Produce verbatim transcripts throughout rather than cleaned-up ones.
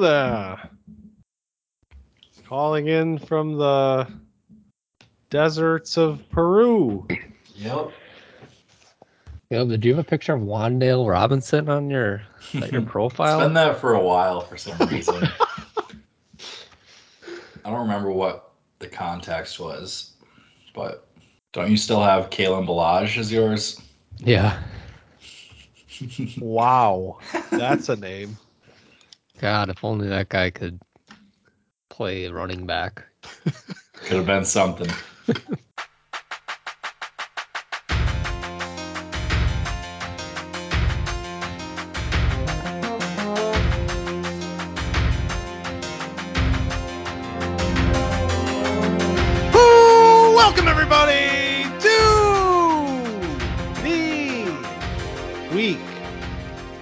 Hello there. Calling in from the deserts of Peru. Yep. Yo, did you have a picture of Wan'Dale Robinson on your like your profile? It's been that for a while for some reason. I don't remember what the context was, but don't you still have Calen Bellage as yours? Yeah. Wow. That's a name. God, if only that guy could play running back. Could have been something.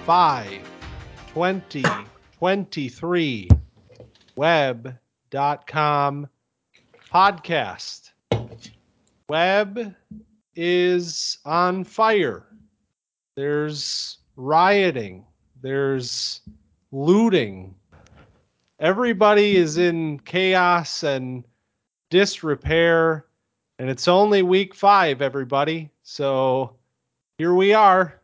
five twenty twenty-three web dot com podcast. Web is on fire. There's rioting. There's looting. Everybody is in chaos and disrepair. And it's only week five, everybody. So here we are.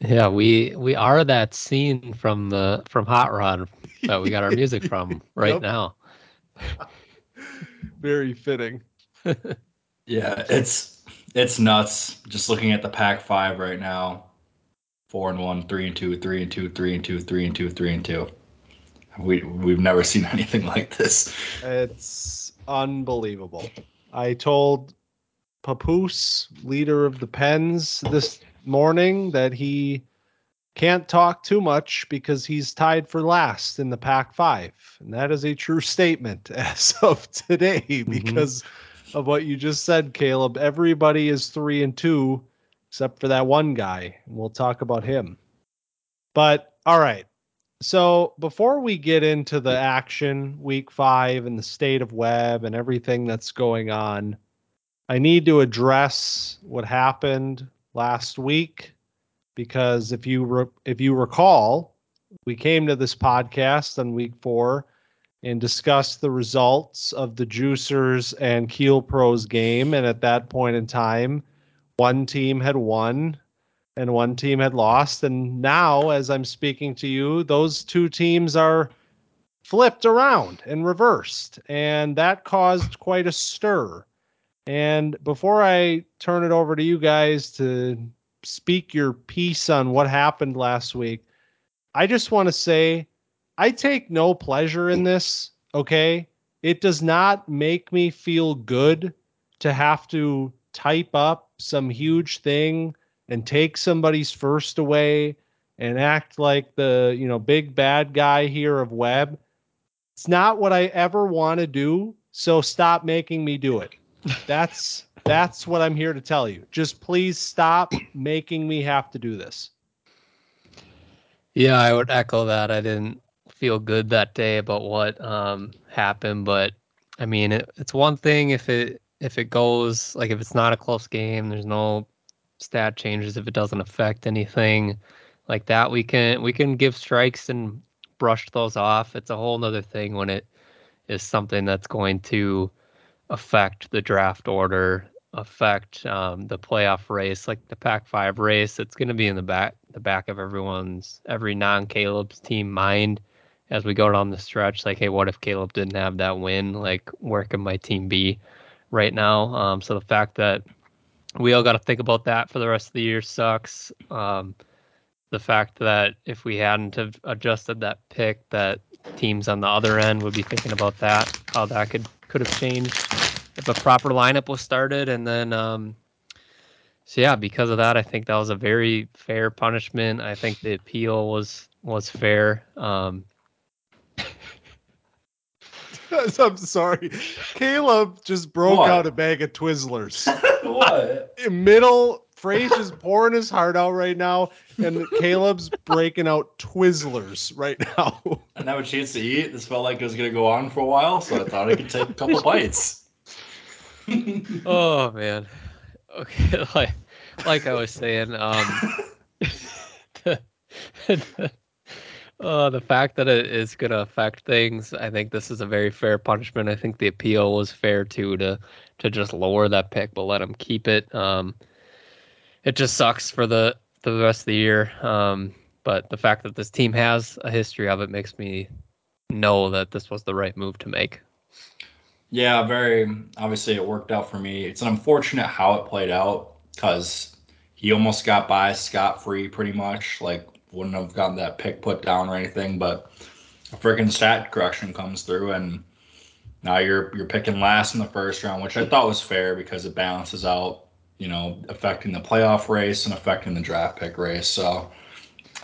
Yeah, we we are that scene from the from Hot Rod that we got our music from right yep. now. Very fitting. Yeah, it's it's nuts. Just looking at the Pac five right now, four and one, three and two, three and two, three and two, three and two, three and two. We we've never seen anything like this. It's unbelievable. I told Papoose, leader of the Pens, this morning that he can't talk too much because he's tied for last in the Pac five, and that is a true statement as of today because mm-hmm. of what you just said, Caleb. Everybody is three and two except for that one guy, and we'll talk about him. But all right, so before we get into the action, week five and the state of web and everything that's going on, I need to address what happened last week, because if you re- if you recall, we came to this podcast on week four and discussed the results of the Juicers and Keel Pros game. And at that point in time, one team had won and one team had lost. And now, as I'm speaking to you, those two teams are flipped around and reversed. And that caused quite a stir. And before I turn it over to you guys to speak your piece on what happened last week, I just want to say I take no pleasure in this, okay? It does not make me feel good to have to type up some huge thing and take somebody's first away and act like the, you know, big bad guy here of web. It's not what I ever want to do, so stop making me do it. That's that's what I'm here to tell you. Just please stop making me have to do this. Yeah, I would echo that. I didn't feel good that day about what um, happened, but I mean, it, it's one thing if it if it goes like if it's not a close game, there's no stat changes if it doesn't affect anything like that. We can we can give strikes and brush those off. It's a whole nother thing when it is something that's going to affect the draft order, affect um, the playoff race, like the Pac five race. It's going to be in the back the back of everyone's, every non-Caleb's team mind as we go down the stretch. Like, hey, what if Caleb didn't have that win? Like, where can my team be right now? Um, so the fact that we all got to think about that for the rest of the year sucks. Um, the fact that if we hadn't have adjusted that pick, that teams on the other end would be thinking about that, how that could could have changed if a proper lineup was started. And then um so yeah, because of that, I think that was a very fair punishment. I think the appeal was was fair. um I'm sorry, Caleb just broke what? out a bag of Twizzlers. What? Middle Frage is pouring his heart out right now, and Caleb's breaking out Twizzlers right now. I didn't have a chance to eat. This felt like it was going to go on for a while, so I thought I could take a couple bites. Oh, man. Okay, like, like I was saying, um, the, the, Uh, the fact that it is going to affect things, I think this is a very fair punishment. I think the appeal was fair, too, to to just lower that pick, but let him keep it. Um, it just sucks for the, the rest of the year. Um, but the fact that this team has a history of it makes me know that this was the right move to make. Yeah, very. Obviously, it worked out for me. It's unfortunate how it played out because he almost got by scot-free pretty much, like wouldn't have gotten that pick put down or anything, but a freaking stat correction comes through and now you're you're picking last in the first round, which I thought was fair because it balances out, you know, affecting the playoff race and affecting the draft pick race. So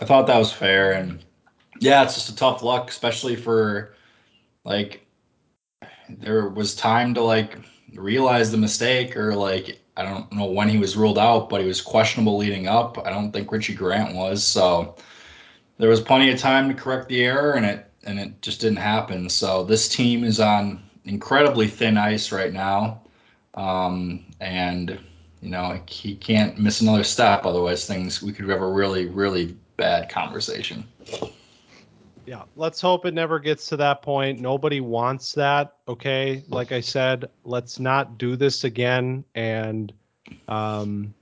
I thought that was fair. And yeah, it's just a tough luck, especially for like there was time to like realize the mistake or like I don't know when he was ruled out, but he was questionable leading up. I don't think Richie Grant was, so there was plenty of time to correct the error, and it and it just didn't happen. So this team is on incredibly thin ice right now, um, and you know he can't miss another step. Otherwise, things we could have a really really bad conversation. Yeah, let's hope it never gets to that point. Nobody wants that, okay? Like I said, let's not do this again, and um,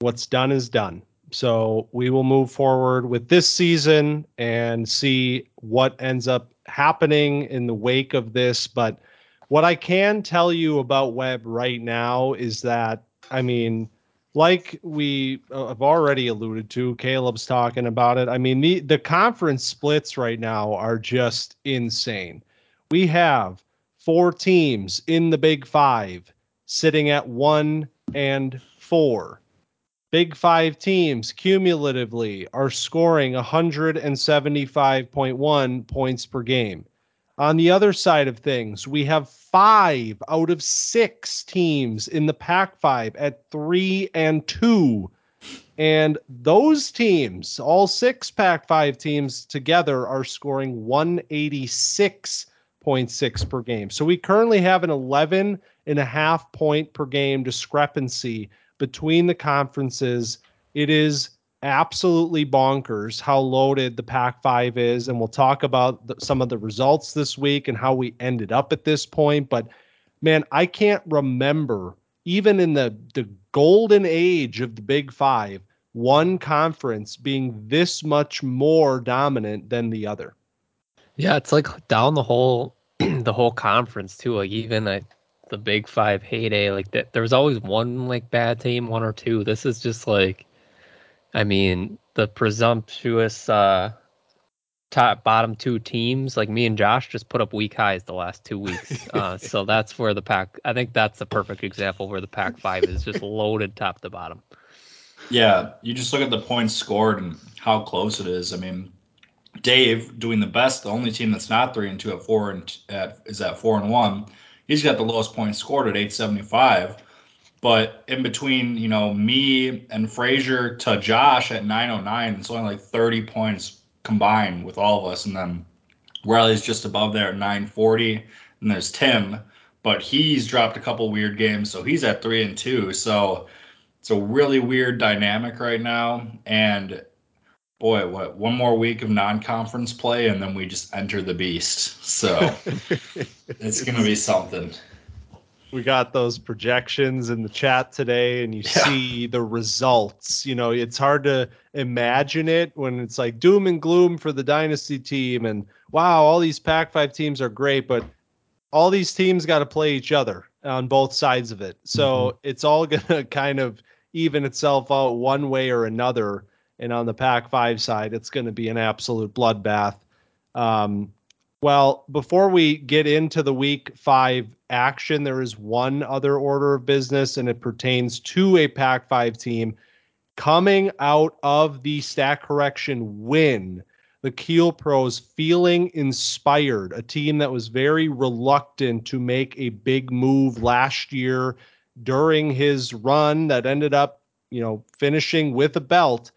what's done is done. So we will move forward with this season and see what ends up happening in the wake of this. But what I can tell you about Webb right now is that, I mean, like we have already alluded to, Caleb's talking about it. I mean, the, the conference splits right now are just insane. We have four teams in the Big Five sitting at one and four. Big Five teams cumulatively are scoring one seventy-five point one points per game. On the other side of things, we have five out of six teams in the Pac five at three and two. And those teams, all six Pac five teams together, are scoring one eighty-six point six per game. So we currently have an eleven and a half point per game discrepancy between the conferences. It is absolutely bonkers how loaded the Pac five is, and we'll talk about the, some of the results this week and how we ended up at this point. But man, I can't remember, even in the the golden age of the Big Five, one conference being this much more dominant than the other. Yeah, it's like down the whole the whole conference too. Like even like the Big Five heyday, like that there was always one like bad team, one or two. This is just like, I mean, the presumptuous uh, top bottom two teams, like me and Josh, just put up week highs the last two weeks. Uh, so that's where the Pac, I think that's the perfect example where the Pac five is just loaded top to bottom. Yeah, you just look at the points scored and how close it is. I mean, Dave doing the best, the only team that's not three and two at four and at, is at four and one. He's got the lowest points scored at eight seventy-five. But in between, you know, me and Frazier to Josh at nine oh nine, it's only like thirty points combined with all of us. And then Riley's just above there at nine forty. And there's Tim, but he's dropped a couple weird games, so he's at three and two. So it's a really weird dynamic right now. And boy, what one more week of non-conference play, and then we just enter the beast. So it's gonna be something. We got those projections in the chat today, and you yeah. see the results. You know, it's hard to imagine it when it's like doom and gloom for the dynasty team. And wow, all these Pac five teams are great, but all these teams got to play each other on both sides of it. So mm-hmm. it's all going to kind of even itself out one way or another. And on the Pac five side, it's going to be an absolute bloodbath. Um, Well, before we get into the week five action, there is one other order of business, and it pertains to a Pac five team coming out of the stat correction win. The Kiel Pros feeling inspired, a team that was very reluctant to make a big move last year during his run that ended up, you know, finishing with a belt.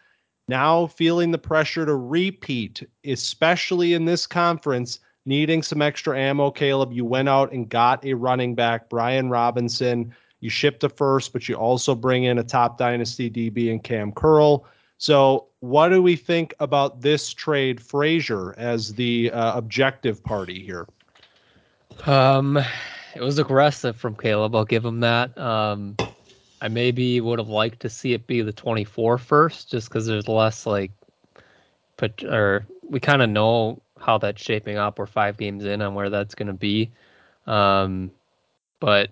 Now feeling the pressure to repeat, especially in this conference. Needing some extra ammo, Caleb, you went out and got a running back, Brian Robinson. You shipped a first, but you also bring in a top dynasty D B in Cam Curl. So what do we think about this trade, Frazier, as the uh, objective party here? Um, it was aggressive from Caleb. I'll give him that. Um, I maybe would have liked to see it be the twenty-four first, just because there's less like, but or we kind of know how that's shaping up. We're five games in on where that's going to be. Um, but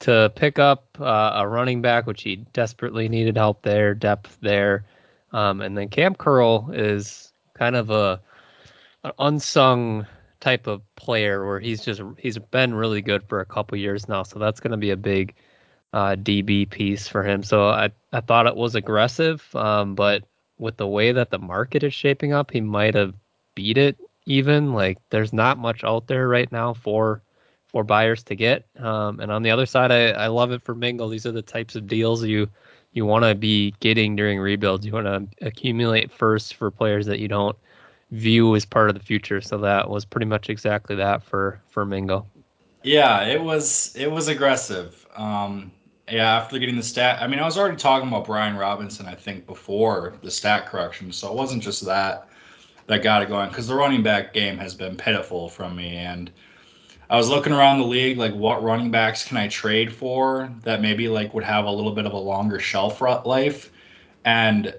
to pick up uh, a running back, which he desperately needed help there, depth there. Um, and then Cam Curl is kind of a an unsung type of player where he's just he's been really good for a couple years now. So that's going to be a big uh, D B piece for him. So I, I thought it was aggressive, um, but with the way that the market is shaping up, he might have beat it even. Like there's not much out there right now for for buyers to get. Um, and on the other side, I, I love it for Mingle. These are the types of deals you you want to be getting during rebuilds. You want to accumulate first for players that you don't view as part of the future. So that was pretty much exactly that for, for Mingo. Yeah, it was, it was aggressive. Um, yeah. After getting the stat, I mean, I was already talking about Brian Robinson, I think before the stat correction. So it wasn't just that that got it going, because the running back game has been pitiful from me. And I was looking around the league, like what running backs can I trade for that maybe like would have a little bit of a longer shelf life, and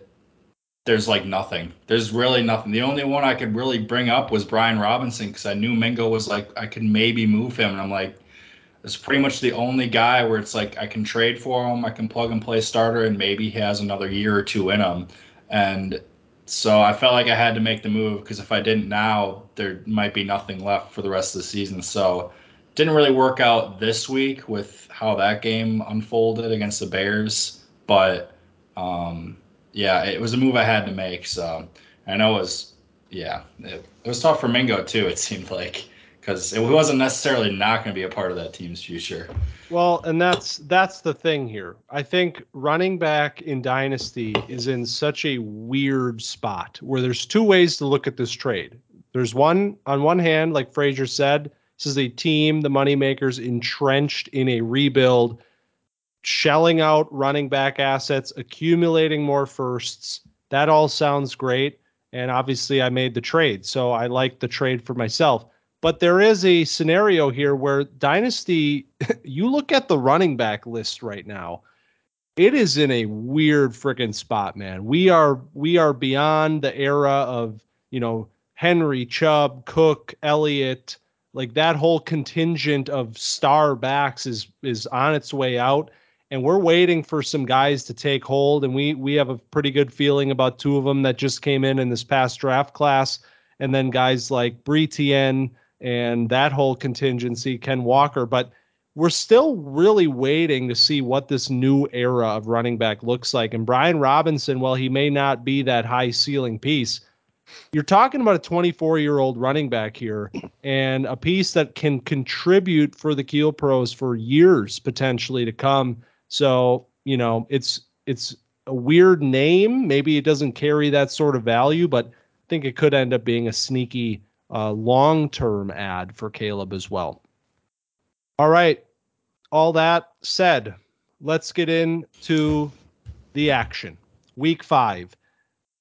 there's like nothing. There's really nothing. The only one I could really bring up was Brian Robinson, because I knew Mingo was like I could maybe move him, and I'm like, it's pretty much the only guy where it's like I can trade for him, I can plug and play starter, and maybe he has another year or two in him. And so I felt like I had to make the move, because if I didn't now, there might be nothing left for the rest of the season. So didn't really work out this week with how that game unfolded against the Bears. But, um, yeah, it was a move I had to make. So I know it was, yeah, it, it was tough for Mingo too, it seemed like, because it wasn't necessarily not going to be a part of that team's future. Well, and that's that's the thing here. I think running back in Dynasty is in such a weird spot where there's two ways to look at this trade. There's one, on one hand, like Frazier said, this is a team, the moneymakers, entrenched in a rebuild, shelling out running back assets, accumulating more firsts. That all sounds great, and obviously I made the trade, so I like the trade for myself. But there is a scenario here where Dynasty, you look at the running back list right now, it is in a weird freaking spot, man. We are we are beyond the era of, you know, Henry, Chubb, Cook, Elliott. Like that whole contingent of star backs is is on its way out. And we're waiting for some guys to take hold. And we we have a pretty good feeling about two of them that just came in in this past draft class. And then guys like Bree Tien and that whole contingency, Ken Walker. But we're still really waiting to see what this new era of running back looks like. And Brian Robinson, while he may not be that high ceiling piece, you're talking about a twenty-four-year-old running back here and a piece that can contribute for the Kiel Pros for years potentially to come. So, you know, it's it's a weird name. Maybe it doesn't carry that sort of value, but I think it could end up being a sneaky uh, long-term ad for Caleb as well. All right. All that said, let's get into the action. Week five.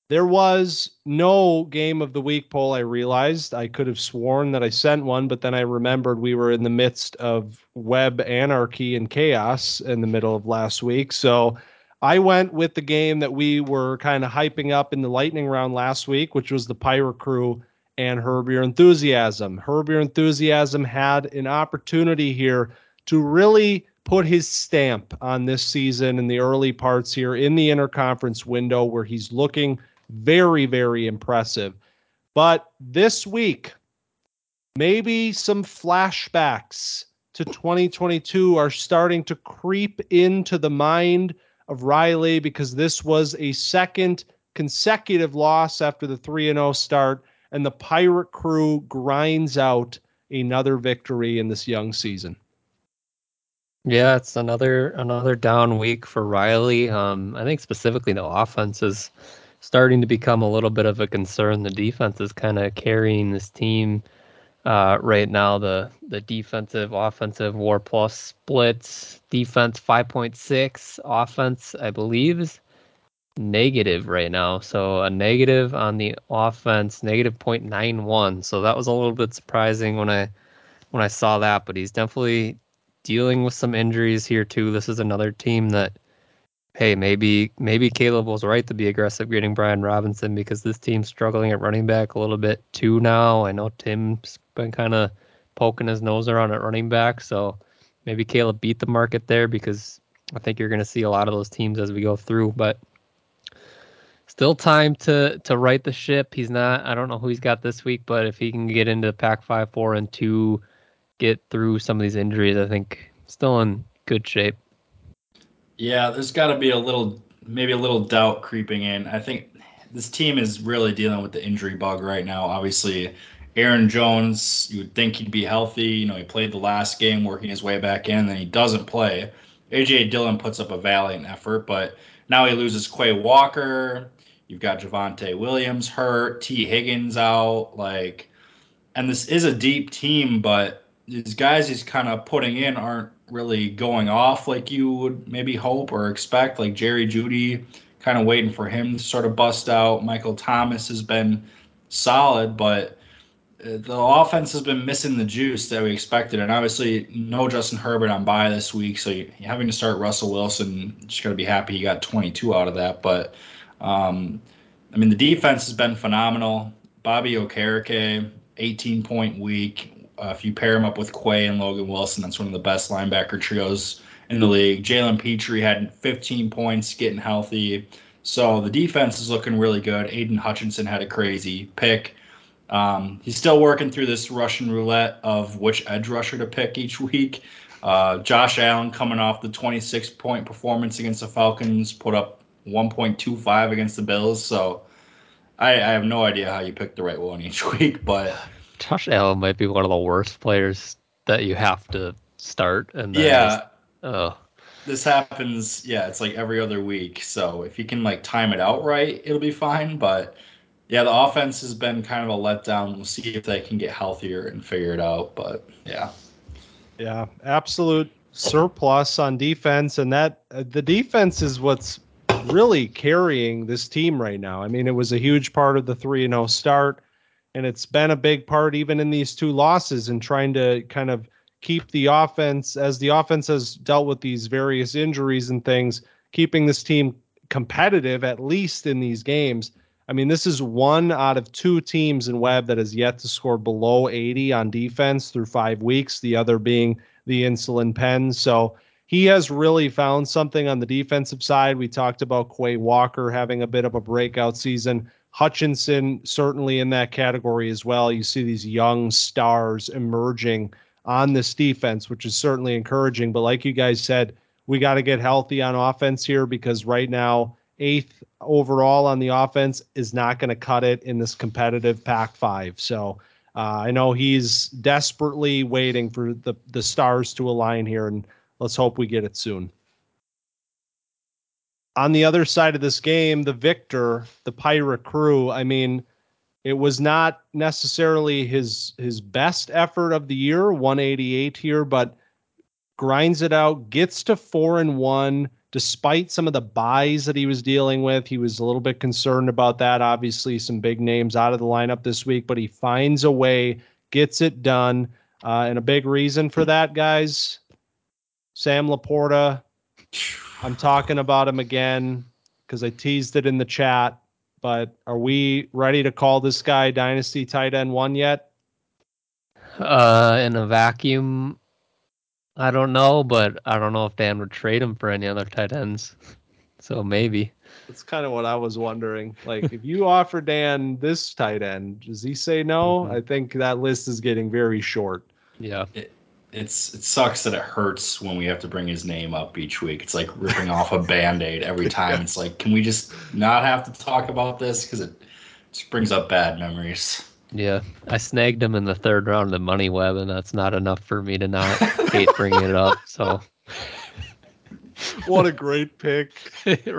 There was no game of the week poll, I realized. I could have sworn that I sent one, but then I remembered we were in the midst of web anarchy and chaos in the middle of last week. So I went with the game that we were kind of hyping up in the lightning round last week, which was the Pirate Crew and Herb Your Enthusiasm. Herb Your Enthusiasm had an opportunity here to really put his stamp on this season in the early parts here in the interconference window where he's looking very, very impressive. But this week, maybe some flashbacks to twenty twenty-two are starting to creep into the mind of Riley, because this was a second consecutive loss after the three and oh start, and the Pirate Crew grinds out another victory in this young season. Yeah, it's another another down week for Riley. Um, I think specifically the offense is starting to become a little bit of a concern. The defense is kind of carrying this team uh, right now. The the defensive offensive war plus splits. Defense five point six, offense I believe is negative right now. So a negative on the offense, negative point nine one. So that was a little bit surprising when I when I saw that, but he's definitely dealing with some injuries here too. This is another team that, hey, maybe maybe Caleb was right to be aggressive getting Brian Robinson, because this team's struggling at running back a little bit too now. I know Tim's been kind of poking his nose around at running back, so maybe Caleb beat the market there, because I think you're going to see a lot of those teams as we go through, but still time to to right the ship. He's not, I don't know who he's got this week, but if he can get into Pac five, four and two, get through some of these injuries, I think still in good shape. Yeah, there's got to be a little, maybe a little doubt creeping in. I think this team is really dealing with the injury bug right now. Obviously, Aaron Jones, you would think he'd be healthy. You know, he played the last game working his way back in, and then he doesn't play. A J Dillon puts up a valiant effort, but now he loses Quay Walker. You've got Javonte Williams hurt, T Higgins out. Like, and this is a deep team, but these guys he's kind of putting in aren't really going off like you would maybe hope or expect. Like Jerry Jeudy, kind of waiting for him to sort of bust out. Michael Thomas has been solid, but the offense has been missing the juice that we expected. And obviously no Justin Herbert on bye this week, so you're having to start Russell Wilson. Just got to be happy he got twenty-two out of that. But, um, I mean, the defense has been phenomenal. Bobby Okereke, eighteen-point week. Uh, if you pair him up with Quay and Logan Wilson, that's one of the best linebacker trios in the league. Jalen Petrie had fifteen points, getting healthy. So the defense is looking really good. Aidan Hutchinson had a crazy pick. Um, he's still working through this Russian roulette of which edge rusher to pick each week. Uh, Josh Allen, coming off the twenty-six-point performance against the Falcons, put up one point two five against the Bills. So I, I have no idea how you pick the right one each week, but Josh Allen might be one of the worst players that you have to start. And then yeah, oh, this happens. Yeah, it's like every other week. So if you can like time it out right, it'll be fine. But yeah, the offense has been kind of a letdown. We'll see if they can get healthier and figure it out. But yeah, yeah, absolute surplus on defense, and that uh, the defense is what's really carrying this team right now. I mean, it was a huge part of the three and oh start. And it's been a big part even in these two losses, and trying to kind of keep the offense, as the offense has dealt with these various injuries and things, keeping this team competitive, at least in these games. I mean, this is one out of two teams in Webb that has yet to score below eighty on defense through five weeks, the other being the Insulin Pen. So he has really found something on the defensive side. We talked about Quay Walker having a bit of a breakout season. Hutchinson certainly in that category as well. You see these young stars emerging on this defense, which is certainly encouraging. But like you guys said, we got to get healthy on offense here, because right now, eighth overall on the offense is not going to cut it in this competitive Pac five. So uh, I know he's desperately waiting for the, the stars to align here, and let's hope we get it soon. On the other side of this game, the victor, the Pirate Crew, I mean, it was not necessarily his his best effort of the year, one eighty-eight here, but grinds it out, gets to four and one, despite some of the buys that he was dealing with. He was a little bit concerned about that. Obviously, some big names out of the lineup this week, but he finds a way, gets it done. Uh, and a big reason for that, guys, Sam Laporta. I'm talking about him again because I teased it in the chat, but are we ready to call this guy Dynasty tight end one yet? Uh, in a vacuum, I don't know, but I don't know if Dan would trade him for any other tight ends. So maybe. That's kind of what I was wondering. Like, if you offer Dan this tight end, does he say no? Mm-hmm. I think that list is getting very short. Yeah. It- It's it sucks that it hurts when we have to bring his name up each week. It's like ripping off a Band-Aid every time. It's like, can we just not have to talk about this? Because it just brings up bad memories. Yeah, I snagged him in the third round of the Money Web, and that's not enough for me to not hate bringing it up. So, what a great pick.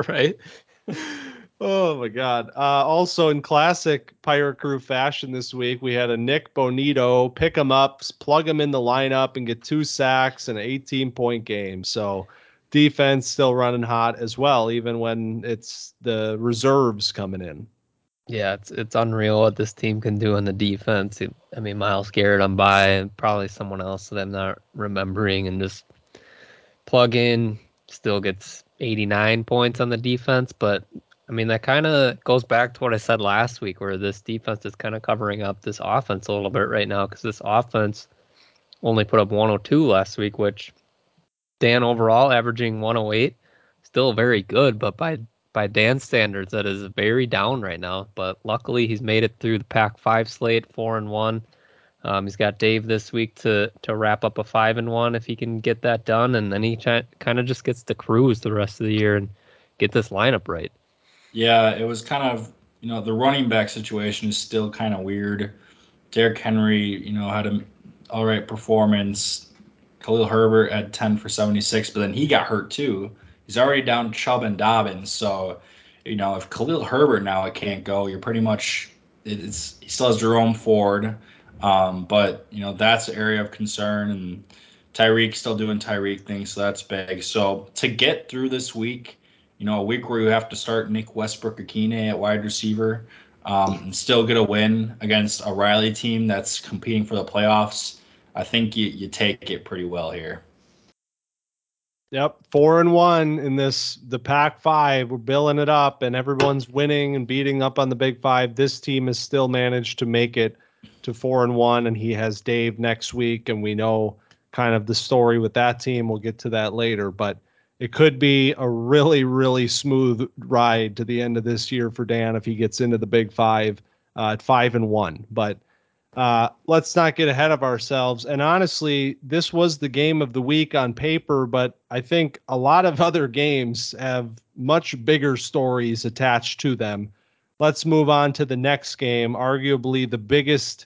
Right? Oh, my God. Uh, also, in classic Pirate Crew fashion this week, we had a Nick Bonito pick him up, plug him in the lineup, and get two sacks and an eighteen-point game. So defense still running hot as well, even when it's the reserves coming in. Yeah, it's it's unreal what this team can do on the defense. It, I mean, Myles Garrett on bye and probably someone else that I'm not remembering, and just plug in, still gets eighty-nine points on the defense. But, I mean, that kind of goes back to what I said last week, where this defense is kind of covering up this offense a little bit right now, because this offense only put up one oh two last week, which, Dan, overall averaging one oh eight, still very good, but by By Dan's standards, that is very down right now. But luckily, he's made it through the Pac five slate, four and one. Um, he's got Dave this week to to wrap up a five and one if he can get that done, and then he ch- kind of just gets to cruise the rest of the year and get this lineup right. Yeah, it was kind of, you know, the running back situation is still kind of weird. Derrick Henry, you know, had an all right performance. Khalil Herbert had ten for seventy-six, but then he got hurt too. He's already down Chubb and Dobbins, so, you know, if Khalil Herbert now it can't go, you're pretty much it's he still has Jerome Ford, um, but you know that's an area of concern, and Tyreek still doing Tyreek things, so that's big. So to get through this week, you know, a week where you have to start Nick Westbrook-Ikine at wide receiver, um, and still get a win against a Riley team that's competing for the playoffs, I think you you take it pretty well here. Yep, four and one in this the Pac five. We're billing it up, and everyone's winning and beating up on the Big Five. This team has still managed to make it to four and one, and he has Dave next week, and we know kind of the story with that team. We'll get to that later, but it could be a really, really smooth ride to the end of this year for Dan if he gets into the Big Five uh, at five and one. But Uh, let's not get ahead of ourselves. And honestly, this was the game of the week on paper, but I think a lot of other games have much bigger stories attached to them. Let's move on to the next game, arguably the biggest,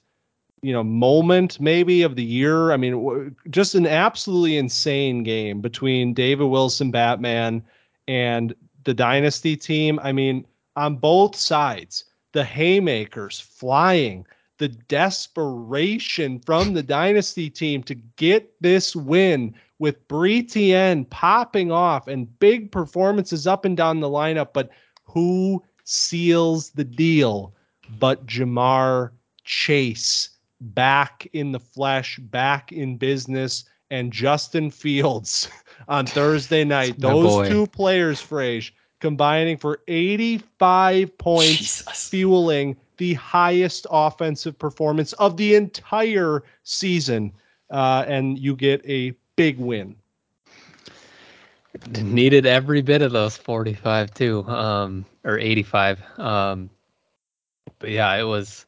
you know, moment maybe of the year. I mean, w- just an absolutely insane game between David Wilson, Batman, and the Dynasty team. I mean, on both sides, the haymakers flying, the desperation from the Dynasty team to get this win with Bree Tien popping off and big performances up and down the lineup. But who seals the deal but Jamar Chase, back in the flesh, back in business, and Justin Fields on Thursday night? Those two players, Frage, combining for eighty-five points, Jesus, fueling the highest offensive performance of the entire season, uh, and you get a big win. Needed every bit of those forty-five too, um, or eighty-five. Um, but yeah, it was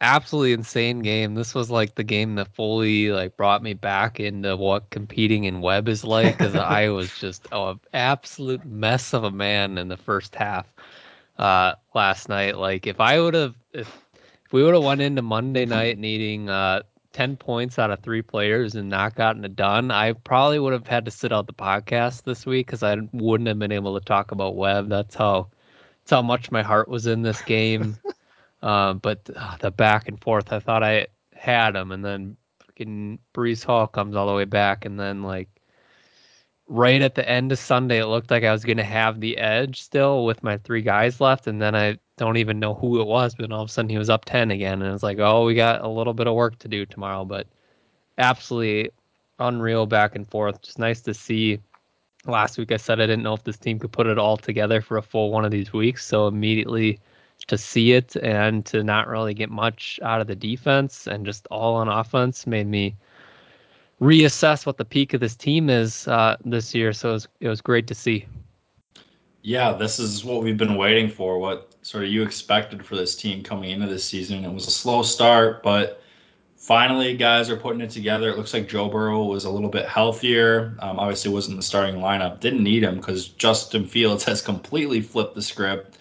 absolutely insane game. This was like the game that fully like brought me back into what competing in web is like, because I was just oh, an absolute mess of a man in the first half. Uh, last night, like if I would have, if, if we would have went into Monday night needing uh, ten points out of three players and not gotten it done, I probably would have had to sit out the podcast this week because I wouldn't have been able to talk about Webb. That's how, that's how much my heart was in this game. uh, but uh, the back and forth, I thought I had him, and then freaking Breece Hall comes all the way back, and then like right at the end of Sunday, it looked like I was going to have the edge still with my three guys left, and then I don't even know who it was, but all of a sudden he was up ten again, and it was like, oh, we got a little bit of work to do tomorrow. But absolutely unreal back and forth. Just nice to see. Last week I said I didn't know if this team could put it all together for a full one of these weeks, so immediately to see it and to not really get much out of the defense and just all on offense made me reassess what the peak of this team is uh, this year. So it was, it was great to see. Yeah, this is what we've been waiting for, what sort of you expected for this team coming into this season. It was a slow start, but finally guys are putting it together. It looks like Joe Burrow was a little bit healthier. Um, obviously wasn't in the starting lineup. Didn't need him because Justin Fields has completely flipped the script.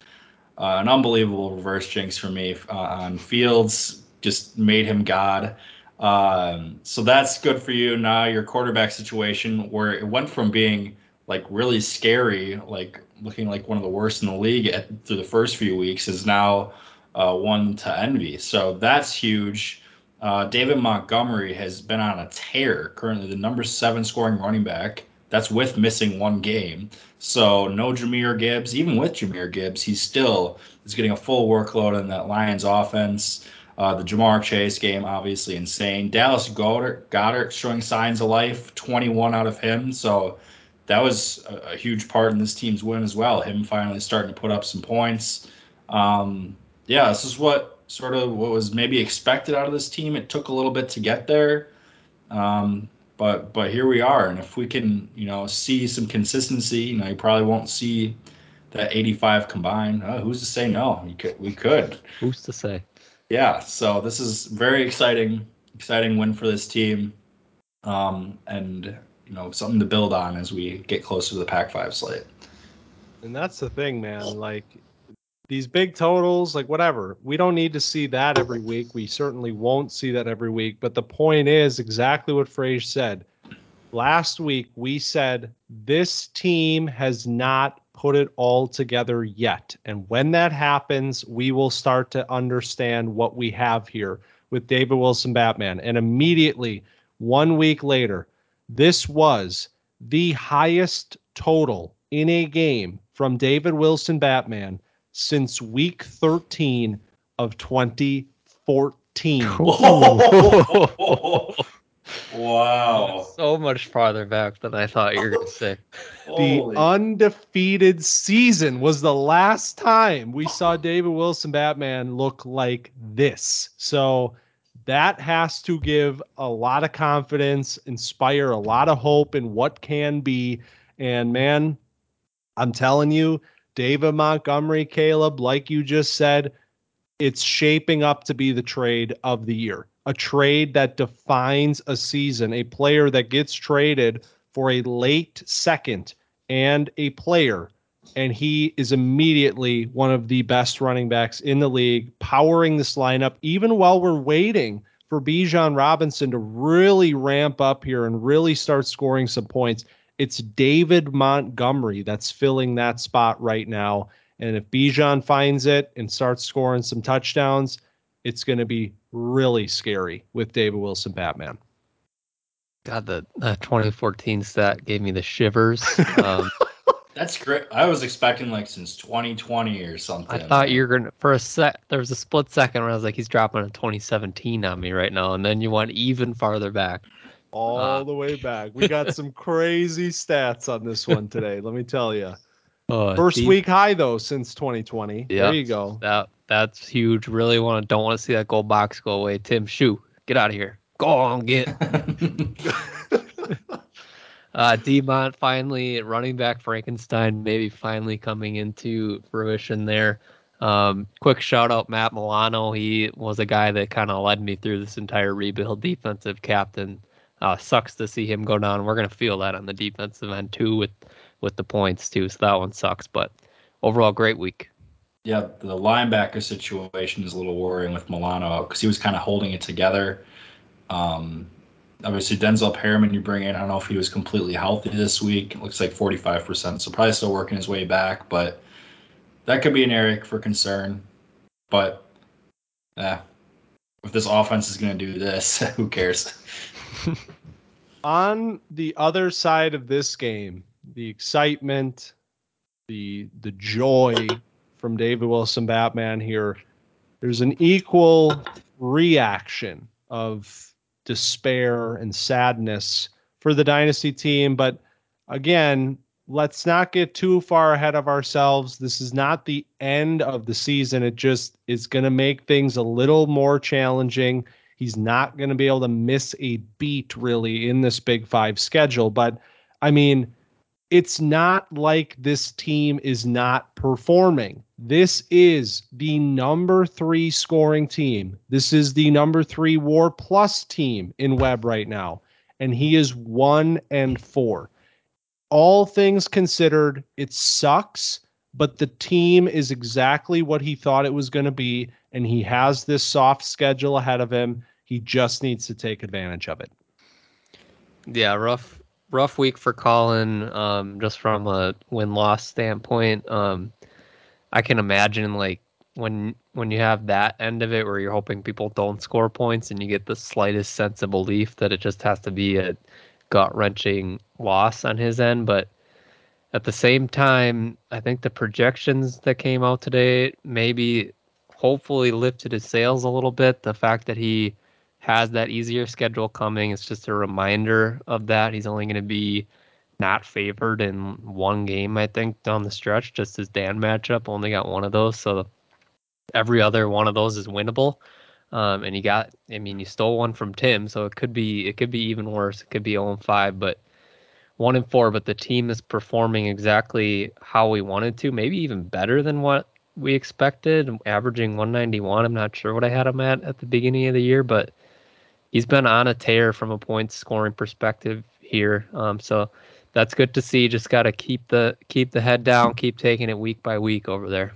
Uh, an unbelievable reverse jinx for me uh, on Fields. Just made him God. Um, so that's good for you. Now your quarterback situation, where it went from being like really scary, like looking like one of the worst in the league at, through the first few weeks, is now uh, one to envy. So that's huge. Uh, David Montgomery has been on a tear, currently the number seven scoring running back That's with missing one game. So no Jahmyr Gibbs. Even with Jahmyr Gibbs, he still is getting a full workload in that Lions offense. Uh, the Jamar Chase game, obviously insane. Dallas Goedert, Goedert showing signs of life, twenty-one out of him. So that was a, a huge part in this team's win as well, him finally starting to put up some points. Um, yeah, this is what sort of what was maybe expected out of this team. It took a little bit to get there. Um But but here we are, and if we can, you know, see some consistency, you know, you probably won't see that eighty-five combined. Oh, who's to say no? You could, we could. Who's to say? Yeah. So this is very exciting, exciting win for this team, um, and you know, something to build on as we get closer to the Pac five slate. And that's the thing, man. Like these big totals, like whatever. We don't need to see that every week. We certainly won't see that every week. But the point is exactly what Frazier said. Last week, we said this team has not put it all together yet. And when that happens, we will start to understand what we have here with David Wilson Batman. And immediately, one week later, this was the highest total in a game from David Wilson Batman since week thirteen of twenty fourteen. Whoa. Wow. So much farther back than I thought you were going to say. The undefeated season was the last time we saw David Wilson Batman look like this. So that has to give a lot of confidence, inspire a lot of hope in what can be. And man, I'm telling you, David Montgomery, Caleb, like you just said, it's shaping up to be the trade of the year, a trade that defines a season, a player that gets traded for a late second and a player. And he is immediately one of the best running backs in the league, powering this lineup, even while we're waiting for Bijan Robinson to really ramp up here and really start scoring some points. It's David Montgomery that's filling that spot right now. And if Bijan finds it and starts scoring some touchdowns, it's going to be really scary with David Wilson Batman. God, the uh, twenty fourteen stat gave me the shivers. Um, that's great. I was expecting like since twenty twenty or something. I thought you were going to, for a sec, there was a split second where I was like, he's dropping a twenty seventeen on me right now. And then you went even farther back. All uh, the way back. We got some crazy stats on this one today, let me tell you. Uh, First deep. week high, though, since twenty twenty. Yep. There you go. That That's huge. Really want to, don't want to see that gold box go away. Tim, shoo, get out of here. Go on, get. uh, D-Mont finally, running back Frankenstein, maybe finally coming into fruition there. Um, quick shout out Matt Milano. He was a guy that kind of led me through this entire rebuild, defensive captain. Uh, sucks to see him go down. We're going to feel that on the defensive end, too, with, with the points, too. So that one sucks. But overall, great week. Yeah, the linebacker situation is a little worrying with Milano because he was kind of holding it together. Um, obviously, Denzel Perriman you bring in, I don't know if he was completely healthy this week. It looks like forty-five percent, so probably still working his way back. But that could be an area for concern. But eh, if this offense is going to do this, who cares? On the other side of this game, the excitement, the the joy from David Wilson Batman here, there's an equal reaction of despair and sadness for the Dynasty team. But again, let's not get too far ahead of ourselves. This is not the end of the season. It just is going to make things a little more challenging. He's not going to be able to miss a beat, really, in this Big Five schedule. But, I mean, it's not like this team is not performing. This is the number three scoring team. This is the number three war plus team in Webb right now. And he is one and four. All things considered, it sucks, but the team is exactly what he thought it was going to be, and he has this soft schedule ahead of him. He just needs to take advantage of it. Yeah, rough, rough week for Colin, um, just from a win-loss standpoint. Um, I can imagine like when when you have that end of it where you're hoping people don't score points and you get the slightest sense of belief that it just has to be a gut-wrenching loss on his end, but at the same time, I think the projections that came out today maybe hopefully lifted his sales a little bit. The fact that he has that easier schedule coming, it's just a reminder of that. He's only going to be not favored in one game, I think, down the stretch. Just his Dan matchup, only got one of those, so every other one of those is winnable. Um, and you got, I mean, you stole one from Tim, so it could be, it could be even worse. It could be oh and five, but one and four, but the team is performing exactly how we wanted to, maybe even better than what we expected, averaging one ninety-one. I'm not sure what I had him at at the beginning of the year, but he's been on a tear from a point scoring perspective here. Um, so that's good to see. Just got to keep the, keep the head down, keep taking it week by week over there.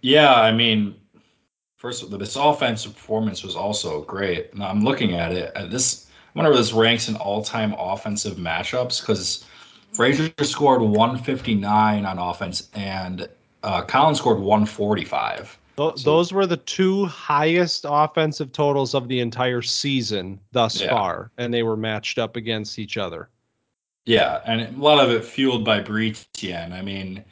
Yeah. I mean, first of all, this offensive performance was also great. Now I'm looking at it. At this, I wonder if this ranks in all-time offensive matchups, because Frazier scored one fifty-nine on offense and uh, Collins scored one forty-five. Th- so, those were the two highest offensive totals of the entire season thus yeah. far, and they were matched up against each other. Yeah, and a lot of it fueled by Bree Tien. I mean,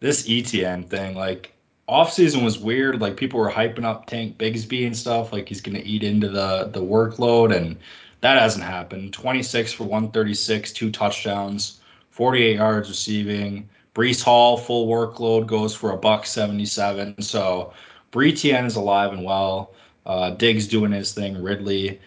this E T N thing, like, offseason was weird. Like, people were hyping up Tank Bigsby and stuff. Like, he's going to eat into the, the workload, and that hasn't happened. twenty-six for one thirty-six, two touchdowns, forty-eight yards receiving. Breece Hall, full workload, goes for a buck seventy-seven. So, Bree Tien is alive and well. Uh, Diggs doing his thing. Ridley.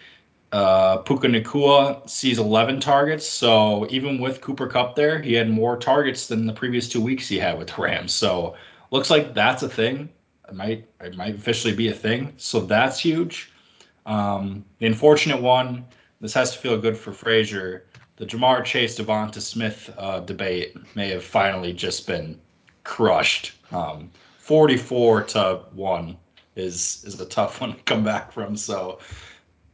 Uh, Puka Nacua sees eleven targets. So, even with Cooper Cupp there, he had more targets than the previous two weeks he had with the Rams. So, looks like that's a thing. It might it might officially be a thing. So that's huge. Um, the unfortunate one, this has to feel good for Frazier. The Jamar Chase, Devonta Smith uh, debate may have finally just been crushed. Um, forty-four to one is is a tough one to come back from. So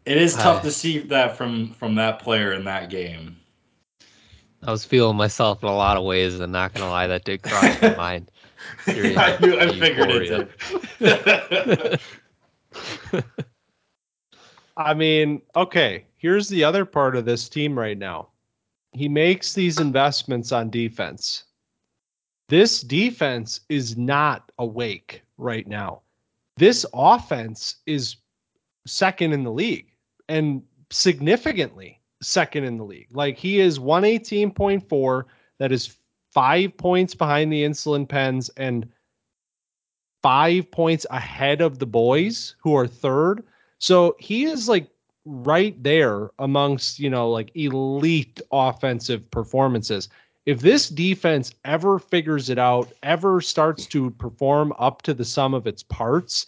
it is tough Hi. to see that from, from that player in that game. I was feeling myself in a lot of ways, and not going to lie, that did cross my mind. Seriously, I knew, I figured it did. I mean, okay, here's the other part of this team right now. He makes these investments on defense. This defense is not awake right now. This offense is second in the league, and significantly second in the league. Like, he is one eighteen point four. That is five points behind the Insulin Pens and five points ahead of the boys, who are third. So he is, like, right there amongst, you know, like, elite offensive performances. If this defense ever figures it out, ever starts to perform up to the sum of its parts,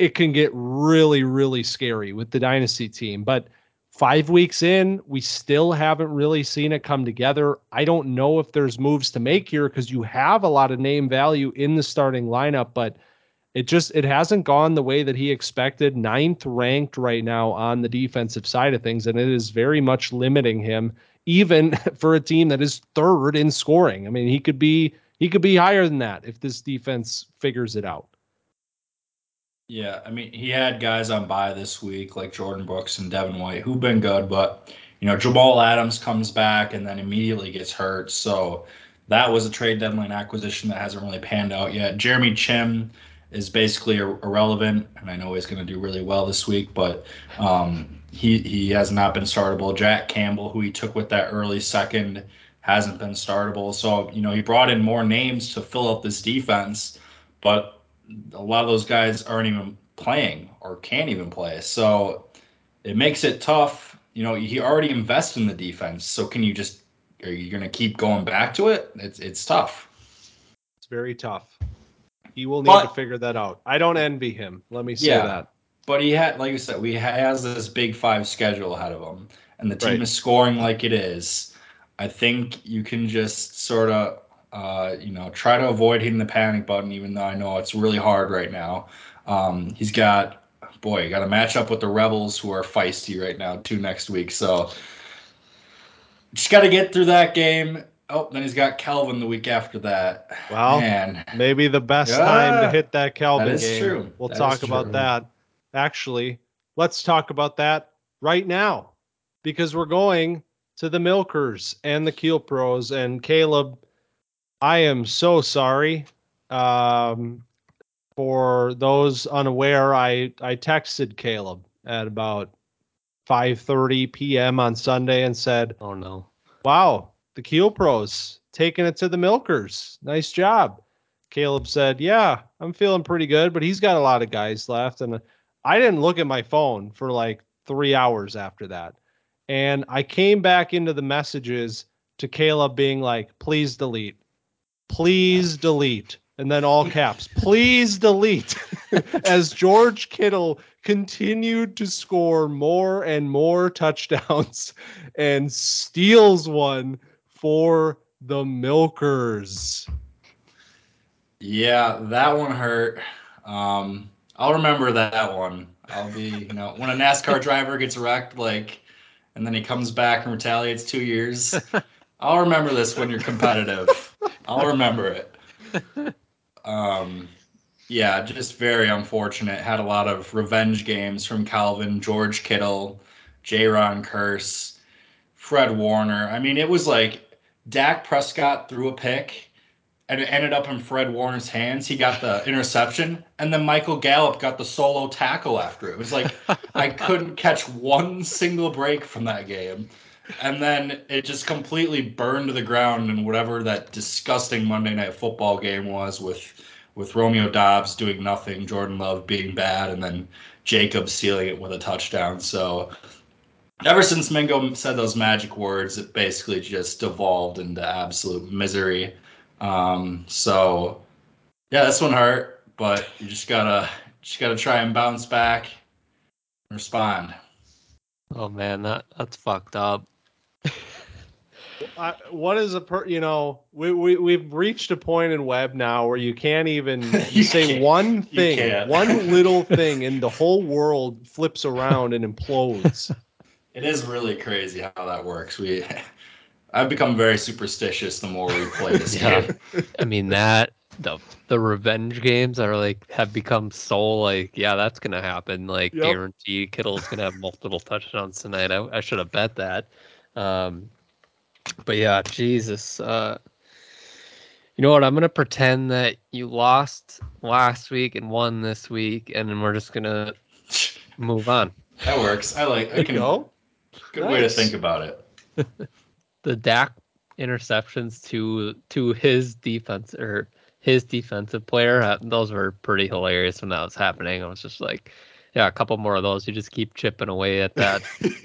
it can get really, really scary with the dynasty team. But five weeks in, we still haven't really seen it come together. I don't know if there's moves to make here, because you have a lot of name value in the starting lineup, but it just, it hasn't gone the way that he expected. Ninth ranked right now on the defensive side of things, and it is very much limiting him, even for a team that is third in scoring. I mean, he could be, he could be higher than that if this defense figures it out. Yeah, I mean, he had guys on bye this week, like Jordan Brooks and Devin White, who've been good, but, you know, Jamal Adams comes back and then immediately gets hurt. So that was a trade deadline acquisition that hasn't really panned out yet. Jeremy Chim is basically ir- irrelevant, and I know he's going to do really well this week, but um, he, he has not been startable. Jack Campbell, who he took with that early second, hasn't been startable. So, you know, he brought in more names to fill up this defense, but a lot of those guys aren't even playing or can't even play. So it makes it tough. You know, he already invested in the defense. So can you just, are you going to keep going back to it? It's it's tough. It's very tough. He will need but, to figure that out. I don't envy him. Let me say yeah, that. But he had, like you said, we has this big five schedule ahead of him, and the team right. is scoring like it is. I think you can just sort of, Uh, you know, try to avoid hitting the panic button, even though I know it's really hard right now. Um, he's got, boy, he got a matchup with the Rebels, who are feisty right now, too, next week. So just got to get through that game. Oh, then he's got Kelvin the week after that. Well, Man. maybe the best yeah, time to hit that Kelvin that is game. True. We'll that talk is about true. that. Actually, let's talk about that right now, because we're going to the Milkers and the Keel Pros. And Caleb, I am so sorry. Um, for those unaware, I, I texted Caleb at about five thirty p.m. on Sunday and said, "Oh no! Wow, the Keel Pros taking it to the Milkers. Nice job." Caleb said, "Yeah, I'm feeling pretty good, but he's got a lot of guys left." And I didn't look at my phone for like three hours after that. And I came back into the messages to Caleb being like, "Please delete, please delete." And then all caps, "Please delete," as George Kittle continued to score more and more touchdowns and steals one for the Milkers. Yeah, that one hurt. Um, I'll remember that one. I'll be, you know, when a NASCAR driver gets wrecked, like, and then he comes back and retaliates two years. I'll remember this when you're competitive. I'll remember it. Um, yeah, just very unfortunate. Had a lot of revenge games from Calvin, George Kittle, J-Ron Curse, Fred Warner. I mean, it was like Dak Prescott threw a pick, and it ended up in Fred Warner's hands. He got the interception, and then Michael Gallup got the solo tackle after it. It was like I couldn't catch one single break from that game. And then it just completely burned to the ground in whatever that disgusting Monday Night Football game was, with with Romeo Dobbs doing nothing, Jordan Love being bad, and then Jacobs sealing it with a touchdown. So ever since Mingo said those magic words, it basically just devolved into absolute misery. Um, so yeah, this one hurt, but you just gotta just gotta try and bounce back and respond. Oh man, that that's fucked up. I, what is a per, you know, we, we, we've reached a point in web now where you can't even you say can't. one thing, one little thing, and the whole world flips around and implodes. It is really crazy how that works. We, I've become very superstitious the more we play this yeah. game. I mean, that the the revenge games are like have become so like, yeah, that's going to happen. Like yep. guaranteed Kittle's going to have multiple touchdowns tonight. I, I should have bet that. Um, But yeah, Jesus. Uh, you know what? I'm going to pretend that you lost last week and won this week, and then we're just going to move on. That works. I like I can go. Good nice. Way to think about it. The Dak interceptions to to his defense or his defensive player, uh, those were pretty hilarious when that was happening. I was just like, yeah, a couple more of those. You just keep chipping away at that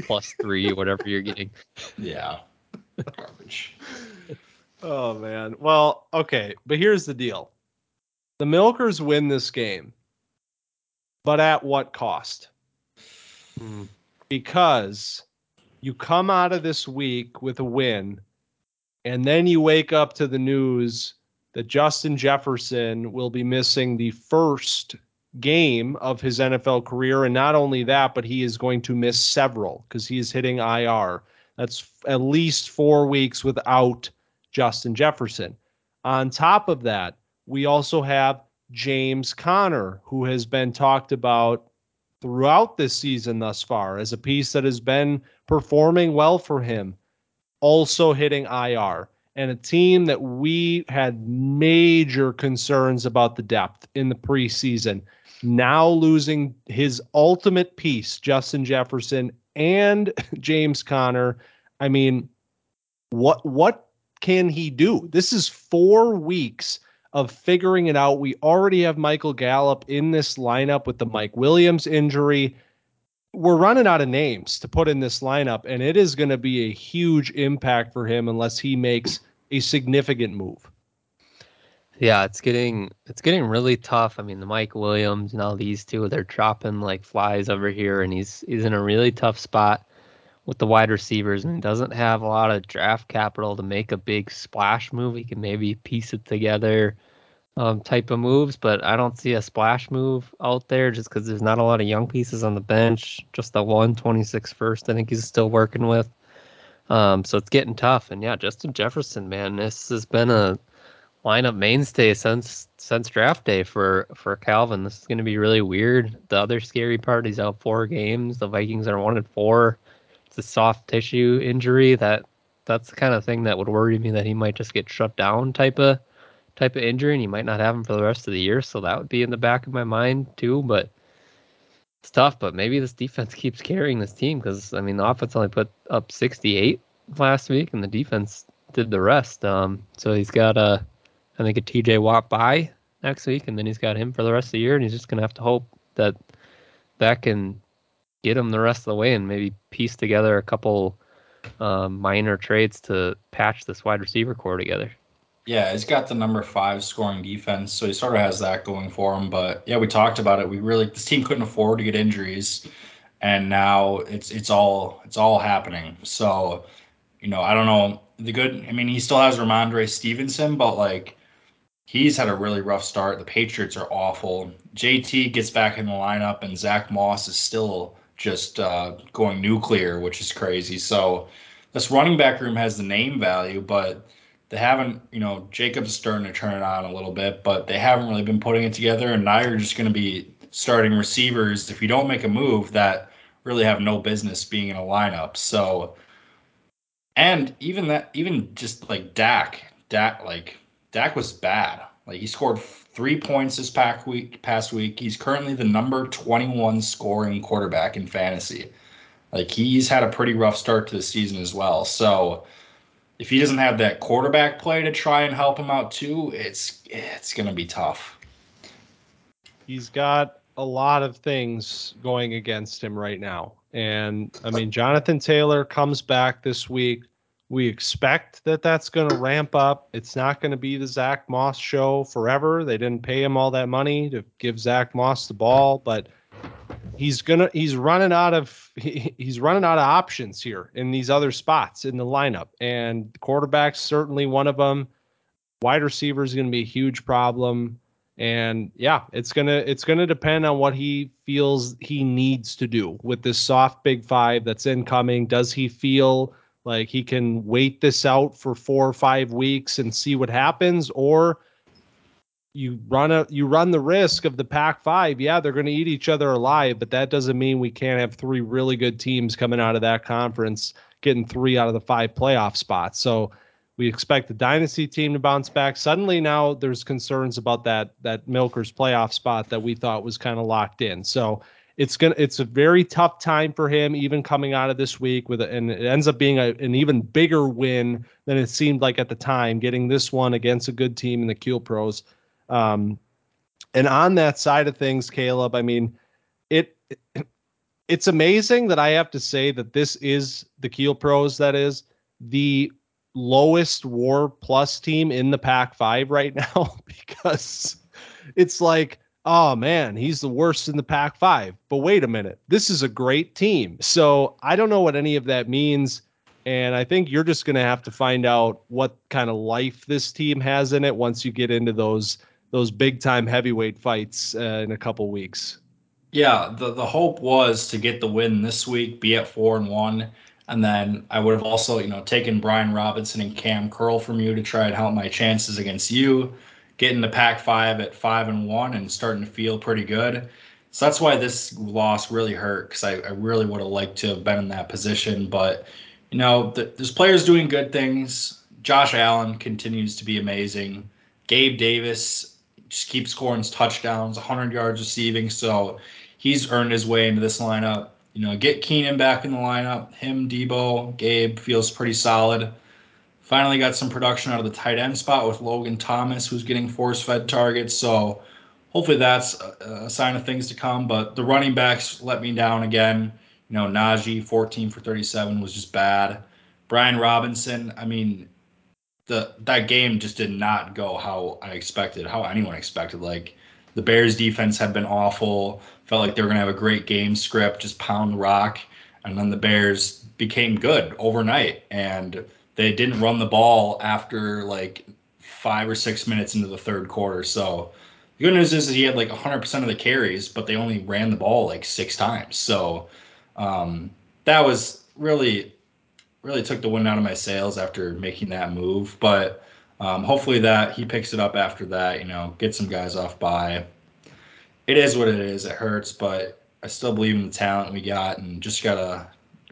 plus three, whatever you're getting. Yeah. Garbage. Oh man. Well, okay, but here's the deal. The Milkers win this game, but at what cost? Mm. Because you come out of this week with a win, and then you wake up to the news that Justin Jefferson will be missing the first game of his N F L career. And not only that, but he is going to miss several because he is hitting I R. That's f- at least four weeks without Justin Jefferson. On top of that, we also have James Conner, who has been talked about throughout this season thus far as a piece that has been performing well for him, also hitting I R, and a team that we had major concerns about the depth in the preseason, now losing his ultimate piece, Justin Jefferson and James Conner. I mean, what what can he do? This is four weeks of figuring it out. We already have Michael Gallup in this lineup with the Mike Williams injury. We're running out of names to put in this lineup, and it is going to be a huge impact for him unless he makes a significant move. Yeah, it's getting it's getting really tough. I mean, the Mike Williams and all these two, they're dropping like flies over here, and he's he's in a really tough spot with the wide receivers, and he doesn't have a lot of draft capital to make a big splash move. He can maybe piece it together um, type of moves, but I don't see a splash move out there just because there's not a lot of young pieces on the bench. Just the one, twenty-six first, I think he's still working with. Um, so it's getting tough. And yeah, Justin Jefferson, man, this has been a lineup mainstay since since draft day for for Calvin. This is going to be really weird. The other scary part, he's out four games. The Vikings are one and four. It's the soft tissue injury, that that's the kind of thing that would worry me, that he might just get shut down type of type of injury, and you might not have him for the rest of the year. So that would be in the back of my mind too. But it's tough. But maybe this defense keeps carrying this team, because I mean the offense only put up sixty-eight last week, and the defense did the rest. Um, so he's got a, I think a T J Watt bye next week, and then he's got him for the rest of the year, and he's just gonna have to hope that that can get him the rest of the way, and maybe piece together a couple um, minor trades to patch this wide receiver core together. Yeah, he's got the number five scoring defense, so he sort of has that going for him. But yeah, we talked about it. We really this team couldn't afford to get injuries, and now it's it's all it's all happening. So, you know, I don't know the good. I mean, he still has Ramondre Stevenson, but like he's had a really rough start. The Patriots are awful. J T gets back in the lineup, and Zach Moss is still just uh, going nuclear, which is crazy. So this running back room has the name value, but they haven't, you know, Jacob's starting to turn it on a little bit, but they haven't really been putting it together. And now you're just going to be starting receivers if you don't make a move that really have no business being in a lineup. So, and even that, even just like Dak, Dak, like Dak was bad. Like he scored three points this pack week, past week. He's currently the number twenty-one scoring quarterback in fantasy. Like he's had a pretty rough start to the season as well. So, if he doesn't have that quarterback play to try and help him out too, it's it's going to be tough. He's got a lot of things going against him right now. And, I mean, Jonathan Taylor comes back this week. We expect that that's going to ramp up. It's not going to be the Zach Moss show forever. They didn't pay him all that money to give Zach Moss the ball, but he's gonna he's running out of he, he's running out of options here in these other spots in the lineup, and the quarterback's certainly one of them. Wide receiver is going to be a huge problem, and yeah, it's gonna it's gonna depend on what he feels he needs to do with this soft big five that's incoming. Does he feel like he can wait this out for four or five weeks and see what happens, or You run a, you run the risk of the Pac five. Yeah, they're going to eat each other alive, but that doesn't mean we can't have three really good teams coming out of that conference getting three out of the five playoff spots. So we expect the dynasty team to bounce back. Suddenly now there's concerns about that that Milkers playoff spot that we thought was kind of locked in. So it's gonna it's a very tough time for him, even coming out of this week with a, and it ends up being a, an even bigger win than it seemed like at the time, getting this one against a good team in the Q Pros. Um, and on that side of things, Caleb, I mean, it, it it's amazing that I have to say that this is the Kiel Pros that is the lowest WAR plus team in the Pac five right now, because it's like, oh man, he's the worst in the Pac five. But wait a minute, this is a great team. So I don't know what any of that means. And I think you're just going to have to find out what kind of life this team has in it once you get into those those big-time heavyweight fights uh, in a couple weeks. Yeah, the, the hope was to get the win this week, be at four and one, and then I would have also, you know, taken Brian Robinson and Cam Curl from you to try and help my chances against you, getting the Pac five at five and one and starting to feel pretty good. So that's why this loss really hurt, because I, I really would have liked to have been in that position. But, you know, th- there's players doing good things. Josh Allen continues to be amazing. Gabe Davis just keeps scoring touchdowns, one hundred yards receiving, so he's earned his way into this lineup. You know, get Keenan back in the lineup. Him, Debo, Gabe feels pretty solid. Finally got some production out of the tight end spot with Logan Thomas, who's getting force-fed targets, so hopefully that's a, a sign of things to come. But the running backs let me down again. You know, Najee, fourteen for thirty-seven, was just bad. Brian Robinson, I mean, The, that game just did not go how I expected, how anyone expected. Like, the Bears defense had been awful. Felt like they were going to have a great game script, just pound the rock. And then the Bears became good overnight. And they didn't run the ball after, like, five or six minutes into the third quarter. So the good news is that he had, like, one hundred percent of the carries, but they only ran the ball, like, six times. So um, that was really... really took the wind out of my sails after making that move. But um, hopefully that he picks it up after that, you know, get some guys off bye. It is what it is. It hurts, but I still believe in the talent we got, and just got to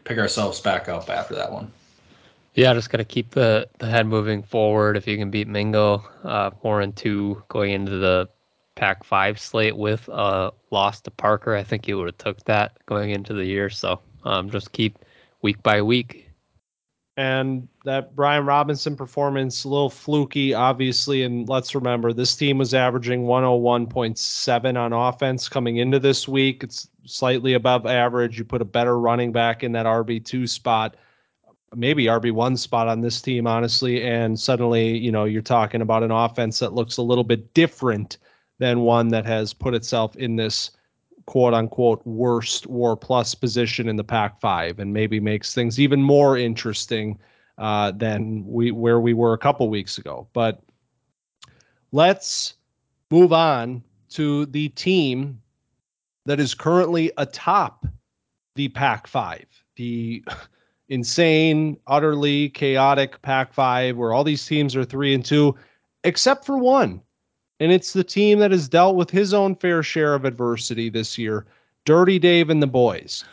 pick ourselves back up after that one. Yeah, just got to keep the, the head moving forward. If you can beat Mingo, uh, four and two going into the Pac five slate with a loss to Parker, I think you would have took that going into the year. So um, just keep week by week. And that Brian Robinson performance, a little fluky, obviously. And let's remember, this team was averaging one oh one point seven on offense coming into this week. It's slightly above average. You put a better running back in that R B two spot, maybe R B one spot on this team, honestly, and suddenly, you know, you're talking about an offense that looks a little bit different than one that has put itself in this quote-unquote worst war plus position in the Pac five, and maybe makes things even more interesting uh, than we where we were a couple weeks ago. But let's move on to the team that is currently atop the Pac five, the insane, utterly chaotic Pac five, where all these teams are three and two, except for one. And it's the team that has dealt with his own fair share of adversity this year, Dirty Dave and the boys.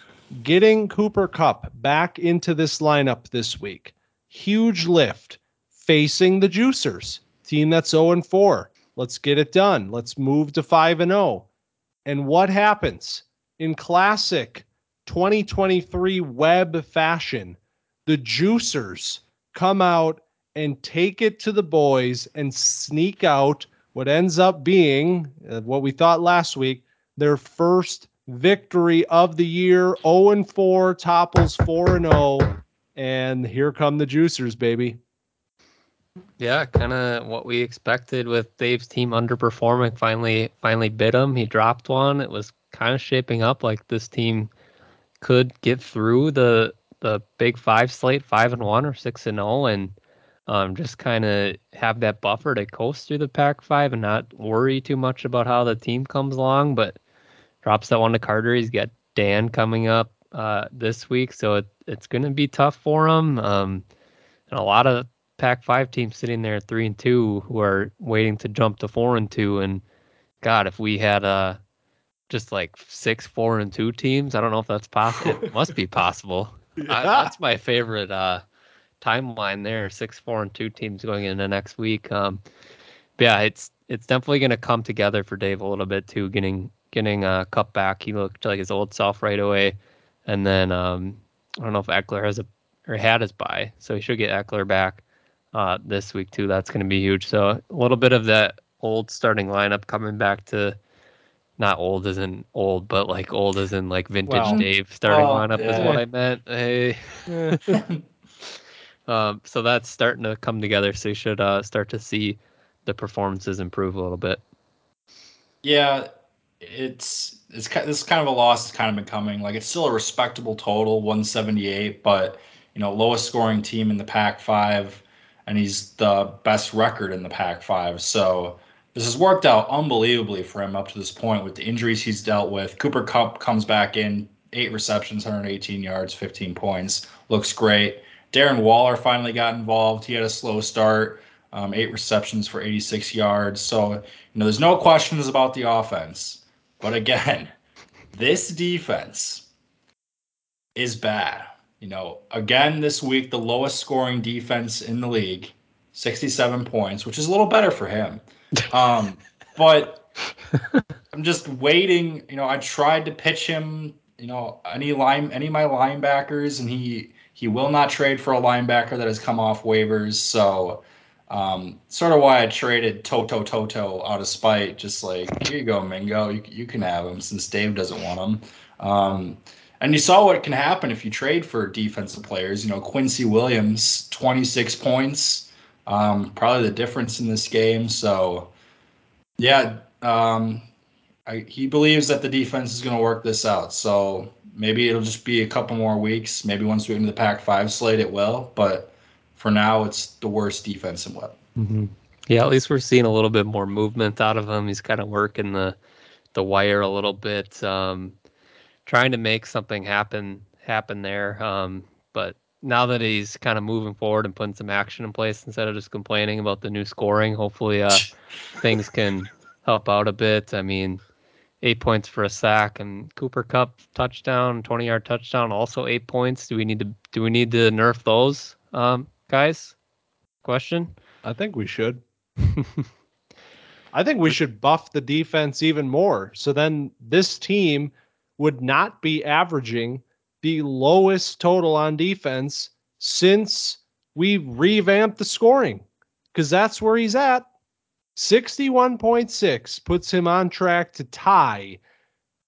Getting Cooper Cupp back into this lineup this week, huge lift, facing the Juicers, team that's oh and four. Let's get it done. Let's move to five and oh. And what happens? In classic twenty twenty-three web fashion, the Juicers come out and take it to the boys and sneak out what ends up being, uh, what we thought last week, their first victory of the year. oh and four topples four and oh, and here come the Juicers, baby. Yeah, kind of what we expected with Dave's team underperforming. Finally, finally bit him. He dropped one. It was kind of shaping up like this team could get through the the Big Five slate, five and one or six and zero, and Um, just kind of have that buffer to coast through the Pac five and not worry too much about how the team comes along. But drops that one to Carter. He's got Dan coming up uh, this week, so it, it's going to be tough for him. Um, and a lot of Pac five teams sitting there at three and two who are waiting to jump to four and two. And God, if we had uh, just like six four and two teams, I don't know if that's possible. It must be possible. Yeah. I, that's my favorite. Uh, timeline there, six four and two teams going into next week. Um yeah, it's it's definitely going to come together for Dave a little bit too, getting getting uh Cup back. He looked like his old self right away, and then um I don't know if Eckler has a or had his bye, so he should get Eckler back uh this week too. That's going to be huge. So a little bit of that old starting lineup coming back to, not old as in old, but like old as in like vintage. Well, Dave starting well, lineup yeah. is what I meant. Hey. Yeah. Um, so that's starting to come together. So you should uh, start to see the performances improve a little bit. Yeah, it's it's this kind of a loss that's kind of been coming. Like, it's still a respectable total, one seventy-eight, but you know, lowest scoring team in the Pac five, and he's the best record in the Pac five. So this has worked out unbelievably for him up to this point with the injuries he's dealt with. Cooper Cupp comes back in, eight receptions, one hundred eighteen yards, fifteen points, looks great. Darren Waller finally got involved. He had a slow start, um, eight receptions for eighty-six yards. So, you know, there's no questions about the offense. But again, this defense is bad. You know, again, this week, the lowest scoring defense in the league, sixty-seven points, which is a little better for him. Um, but I'm just waiting. You know, I tried to pitch him, you know, any line, any of my linebackers, and he... He will not trade for a linebacker that has come off waivers. So um, sort of why I traded Toto Toto out of spite. Just like, here you go, Mingo. You, you can have him since Dave doesn't want him. Um, and you saw what can happen if you trade for defensive players. You know, Quincy Williams, twenty-six points, um, probably the difference in this game. So, yeah, um, I, he believes that the defense is going to work this out. So maybe it'll just be a couple more weeks. Maybe once we get into the Pac five slate, it will. But for now, it's the worst defense in what. Mm-hmm. Yeah, at least we're seeing a little bit more movement out of him. He's kind of working the the wire a little bit, um, trying to make something happen happen there. Um, but now that he's kind of moving forward and putting some action in place instead of just complaining about the new scoring, hopefully uh, things can help out a bit. I mean, eight points for a sack, and Cooper Cupp touchdown, twenty-yard touchdown, also eight points. Do we need to do we need to nerf those um, guys? Question. I think we should. I think we should buff the defense even more. So then this team would not be averaging the lowest total on defense since we revamped the scoring, because that's where he's at. sixty-one point six puts him on track to tie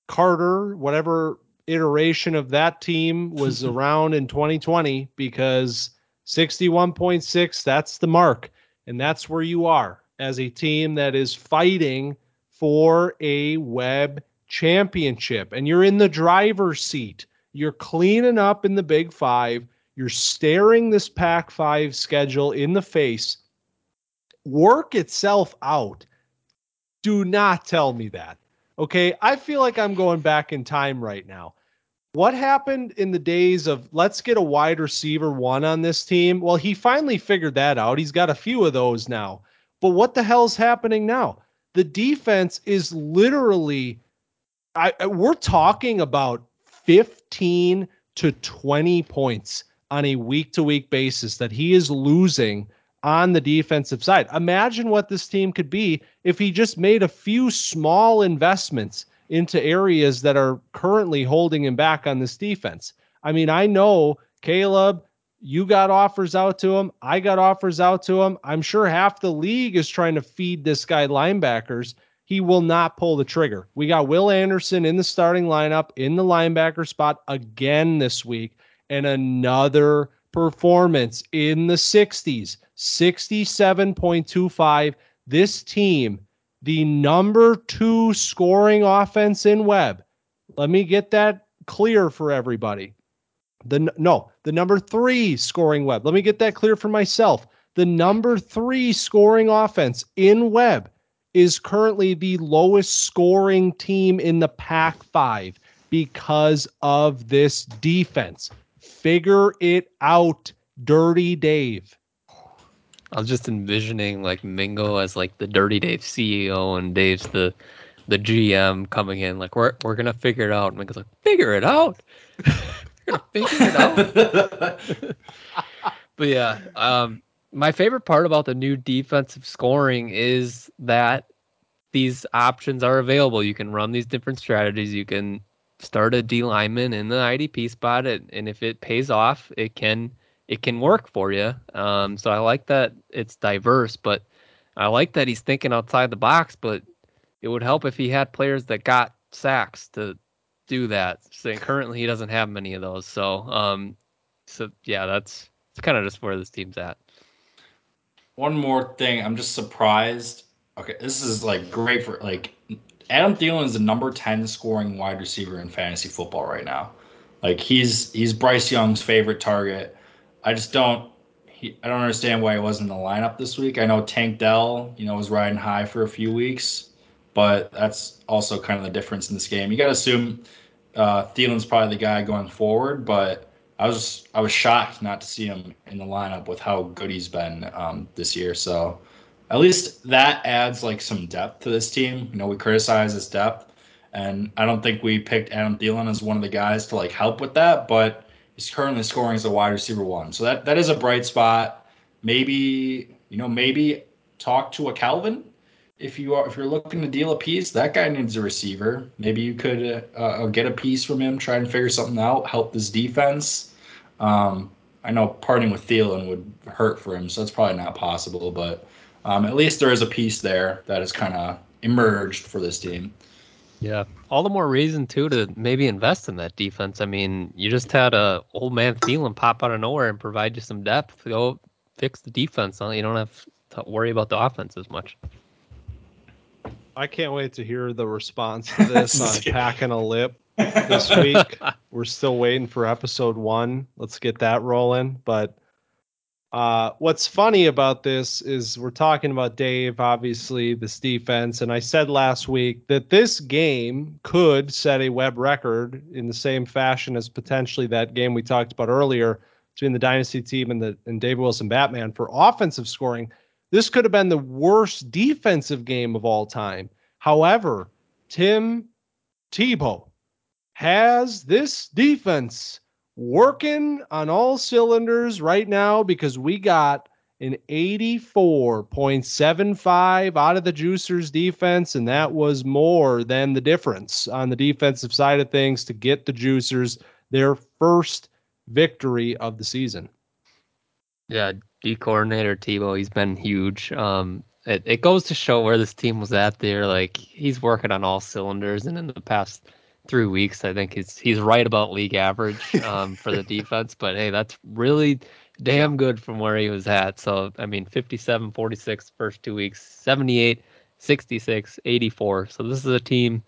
Carter, whatever iteration of that team was around in twenty twenty, because sixty-one point six, that's the mark. And that's where you are as a team that is fighting for a web championship. And you're in the driver's seat. You're cleaning up in the Big Five. You're staring this Pac five schedule in the face. Work itself out. Do not tell me that. Okay, I feel like I'm going back in time right now. What happened in the days of let's get a wide receiver one on this team? Well, he finally figured that out. He's got a few of those now. But what the hell's happening now? The defense is literally, I, we're talking about fifteen to twenty points on a week-to-week basis that he is losing on the defensive side. Imagine what this team could be if he just made a few small investments into areas that are currently holding him back on this defense. I mean, I know, Caleb, you got offers out to him. I got offers out to him. I'm sure half the league is trying to feed this guy linebackers. He will not pull the trigger. We got Will Anderson in the starting lineup in the linebacker spot again this week, and another performance in the sixties, sixty-seven point two five. This team, the number two scoring offense in web. Let me get that clear for everybody. The No, the number three scoring web. Let me get that clear for myself. The number three scoring offense in web is currently the lowest scoring team in the Pac five because of this defense. Figure it out, Dirty Dave. I was just envisioning like Mingo as like the Dirty Dave C E O and Dave's the the G M coming in like we're we're gonna figure it out. And Mingo's like, figure it out. We're gonna figure it out. But yeah, um, my favorite part about the new defensive scoring is that these options are available. You can run these different strategies. You can start a D lineman in the I D P spot, and if it pays off, it can it can work for you. Um, so I like that it's diverse, but I like that he's thinking outside the box. But it would help if he had players that got sacks to do that. So currently, he doesn't have many of those. So, um, so yeah, that's it's kind of just where this team's at. One more thing, I'm just surprised. Okay, this is like great for like. Adam Thielen is the number ten scoring wide receiver in fantasy football right now. Like he's he's Bryce Young's favorite target. I just don't he, I don't understand why he wasn't in the lineup this week. I know Tank Dell, you know, was riding high for a few weeks, but that's also kind of the difference in this game. You got to assume uh, Thielen's probably the guy going forward, but I was I was shocked not to see him in the lineup with how good he's been um, this year. So. At least that adds like some depth to this team. You know, we criticize his depth, and I don't think we picked Adam Thielen as one of the guys to like help with that, but he's currently scoring as a wide receiver one. So that, that is a bright spot. Maybe, you know, maybe talk to a Calvin. If you are, if you're looking to deal a piece, that guy needs a receiver. Maybe you could uh, get a piece from him, try and figure something out, help this defense. Um, I know parting with Thielen would hurt for him, so that's probably not possible, but Um, at least there is a piece there that has kind of emerged for this team. Yeah. All the more reason, too, to maybe invest in that defense. I mean, you just had a old man Thielen pop out of nowhere and provide you some depth. Go fix the defense. Huh? You don't have to worry about the offense as much. I can't wait to hear the response to this on Packing a Lip this week. We're still waiting for episode one. Let's get that rolling. But Uh, what's funny about this is we're talking about Dave, obviously, this defense, and I said last week that this game could set a web record in the same fashion as potentially that game we talked about earlier between the Dynasty team and the and David Wilson Batman for offensive scoring. This could have been the worst defensive game of all time. However, Tim Tebow has this defense working on all cylinders right now, because we got an eighty-four point seven five out of the Juicers defense, and that was more than the difference on the defensive side of things to get the Juicers their first victory of the season. Yeah, D coordinator Tebow, he's been huge. Um, it, it goes to show where this team was at there. Like, he's working on all cylinders, and in the past three weeks, I think he's he's right about league average um, for the defense. But hey, that's really damn good from where he was at. So, I mean, fifty-seven forty-six first two weeks, seventy-eight sixty-six eighty-four. So this is a team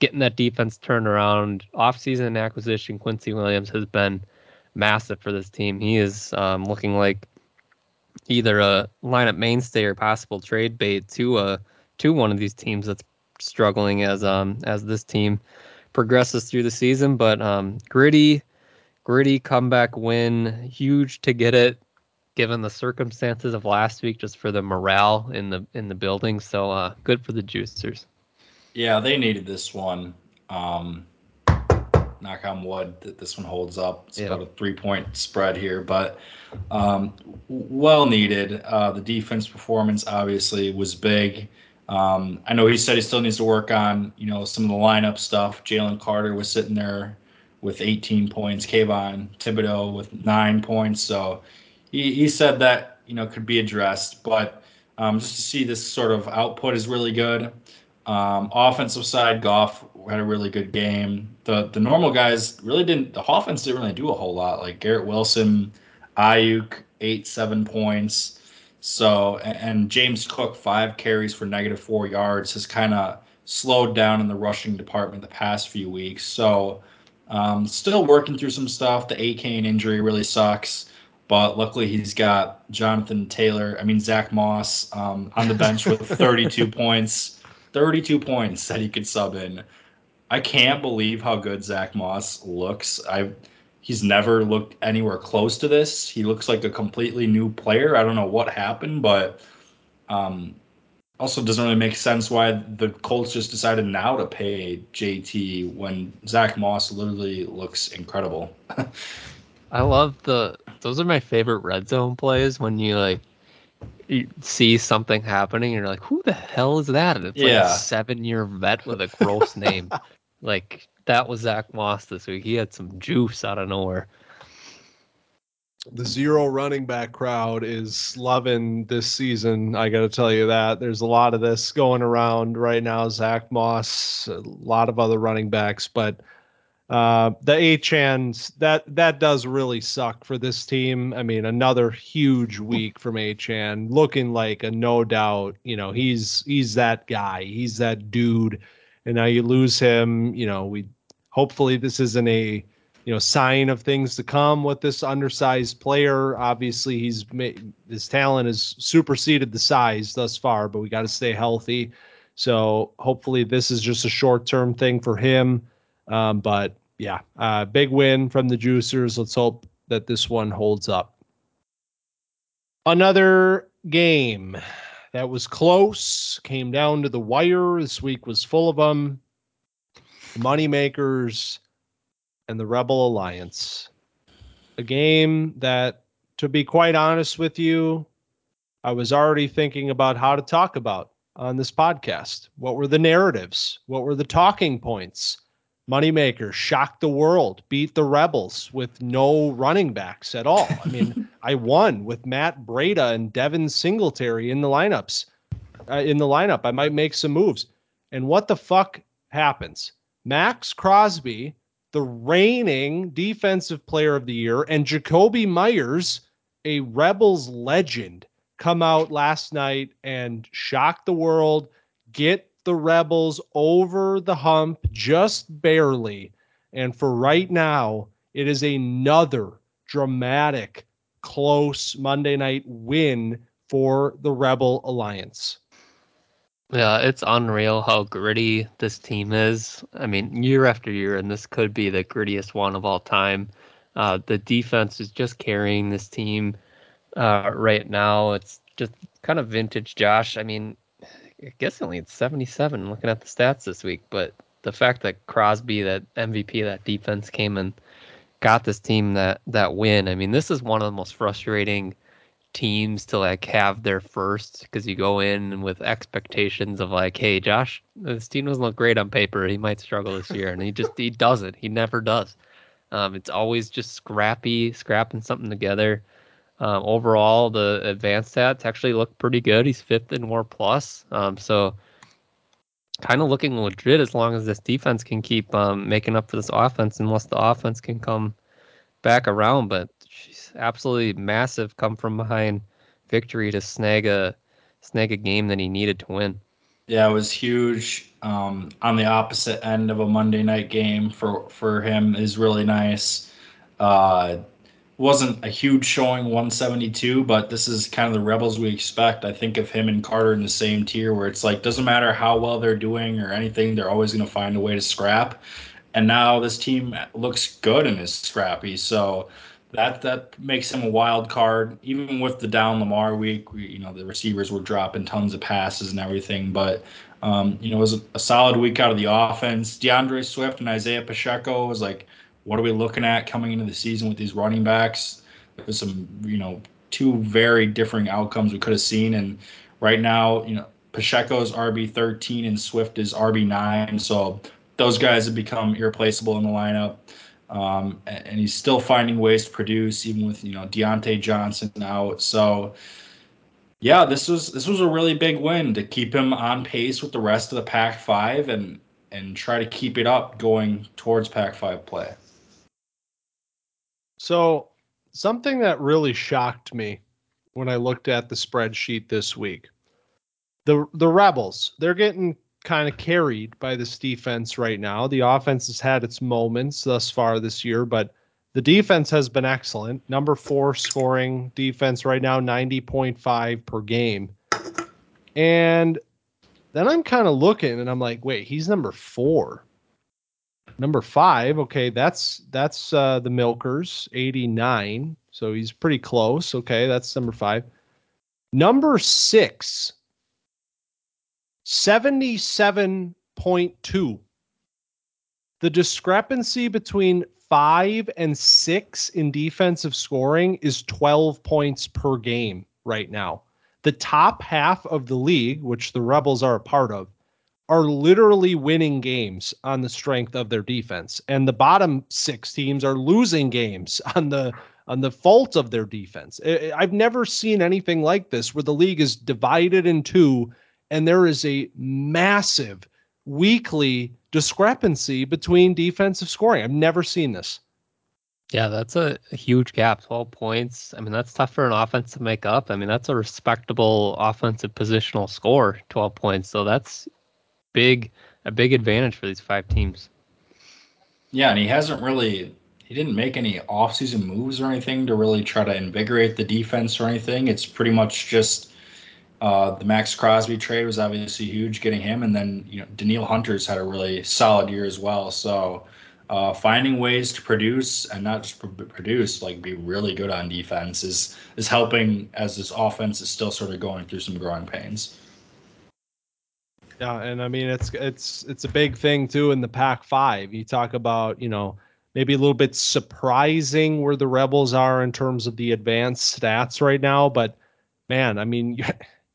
getting that defense turned around. Offseason acquisition, Quincy Williams has been massive for this team. He is um, looking like either a lineup mainstay or possible trade bait to uh, to one of these teams that's struggling as um as this team progresses through the season. But um, gritty, gritty comeback win, huge to get it, given the circumstances of last week, just for the morale in the in the building. So uh, good for the Juicers. Yeah, they needed this one. Um, knock on wood that this one holds up. It's yep. about a three-point spread here, but um, well needed. Uh, the defense performance obviously was big. Um, I know he said he still needs to work on, you know, some of the lineup stuff. Jalen Carter was sitting there with eighteen points. Kayvon Thibodeau with nine points. So he, he said that, you know, could be addressed. But um, just to see this sort of output is really good. Um, offensive side, Goff had a really good game. The the normal guys really didn't – the offense didn't really do a whole lot. Like Garrett Wilson, Ayuk, eight, seven points. So, and James Cook, five carries for negative four yards, has kind of slowed down in the rushing department the past few weeks. So, um, still working through some stuff. The A K N injury really sucks, but luckily he's got Jonathan Taylor, I mean, Zach Moss um, on the bench with thirty-two points, thirty-two points that he could sub in. I can't believe how good Zach Moss looks. I've He's never looked anywhere close to this. He looks like a completely new player. I don't know what happened, but um, also doesn't really make sense why the Colts just decided now to pay J T when Zach Moss literally looks incredible. I love the – those are my favorite red zone plays when you, like, you see something happening and you're like, who the hell is that? And it's yeah. like a seven-year vet with a gross name. Like – that was Zach Moss this week. He had some juice out of nowhere. The zero running back crowd is loving this season. I got to tell you that. There's a lot of this going around right now. Zach Moss, a lot of other running backs, but uh, the Achans, that that does really suck for this team. I mean, another huge week from Achan, looking like a no doubt. You know, he's he's that guy. He's that dude. And now you lose him. You know, we hopefully this isn't a, you know, sign of things to come with this undersized player. Obviously, he's made, his talent has superseded the size thus far, but we got to stay healthy. So hopefully this is just a short term thing for him. Um, but yeah, uh, big win from the Juicers. Let's hope that this one holds up. Another game that was close, came down to the wire. This week was full of them. The Moneymakers and the Rebel Alliance. A game that, to be quite honest with you, I was already thinking about how to talk about on this podcast. What were the narratives? What were the talking points? Moneymakers shocked the world, beat the Rebels with no running backs at all. I mean, I won with Matt Breida and Devin Singletary in the lineups, uh, in the lineup. I might make some moves. And what the fuck happens? Max Crosby, the reigning defensive player of the year, and Jakobi Meyers, a Rebels legend, come out last night and shock the world, get the Rebels over the hump just barely. And for right now, it is another dramatic, close Monday night win for the Rebel Alliance. Yeah, it's unreal how gritty this team is. I mean, year after year, and this could be the grittiest one of all time. Uh, the defense is just carrying this team uh, right now. It's just kind of vintage Josh. I mean, I guess only it's seventy-seven looking at the stats this week, but the fact that Crosby, that M V P, that defense came and got this team that, that win. I mean, this is one of the most frustrating teams to like have their first, because you go in with expectations of like, hey, Josh, this team doesn't look great on paper. He might struggle this year. And he just, he doesn't. He never does. Um, it's always just scrappy, scrapping something together. Um, overall, the advanced stats actually look pretty good. He's fifth in W A R plus. Um, so kind of looking legit as long as this defense can keep um, making up for this offense, unless the offense can come back around. But she's absolutely massive come from behind victory to snag a snag a game that he needed to win. Yeah, it was huge. Um, on the opposite end of a Monday night game for, for him is really nice. Uh, wasn't a huge showing, one seventy-two, but this is kind of the Rebels we expect. I think of him and Carter in the same tier where it's like, doesn't matter how well they're doing or anything, they're always going to find a way to scrap. And now this team looks good and is scrappy. So that that makes him a wild card. Even with the down Lamar week, we, you know, the receivers were dropping tons of passes and everything. But, um, you know, it was a solid week out of the offense. DeAndre Swift and Isaiah Pacheco was like, what are we looking at coming into the season with these running backs? There's some, you know, two very differing outcomes we could have seen. And right now, you know, Pacheco's R B thirteen and Swift is R B nine. So those guys have become irreplaceable in the lineup. Um, and he's still finding ways to produce, even with, you know, Deontay Johnson out. So, yeah, this was this was a really big win to keep him on pace with the rest of the Pac five and, and try to keep it up going towards Pac five play. So something that really shocked me when I looked at the spreadsheet this week, the the Rebels, they're getting kind of carried by this defense right now. The offense has had its moments thus far this year, but the defense has been excellent. Number four scoring defense right now, ninety point five per game. And then I'm kind of looking and I'm like, wait, he's number four. Number five, okay, that's that's uh, the Milkers, eighty-nine. So he's pretty close. Okay, that's number five. Number six, seventy-seven point two. The discrepancy between five and six in defensive scoring is twelve points per game right now. The top half of the league, which the Rebels are a part of, are literally winning games on the strength of their defense. And the bottom six teams are losing games on the on the fault of their defense. I've never seen anything like this where the league is divided in two and there is a massive weekly discrepancy between defensive scoring. I've never seen this. Yeah, that's a huge gap, twelve points. I mean, that's tough for an offense to make up. I mean, that's a respectable offensive positional score, twelve points. So that's big a big advantage for these five teams. Yeah, and he hasn't really he didn't make any offseason moves or anything to really try to invigorate the defense or anything. It's pretty much just uh the Max Crosby trade was obviously huge, getting him, and then, you know, Daniil Hunter's had a really solid year as well. So uh finding ways to produce, and not just produce, like be really good on defense is is helping as this offense is still sort of going through some growing pains. Yeah, and I mean, it's it's it's a big thing, too, in the Pac five. You talk about, you know, maybe a little bit surprising where the Rebels are in terms of the advanced stats right now. But, man, I mean, you're,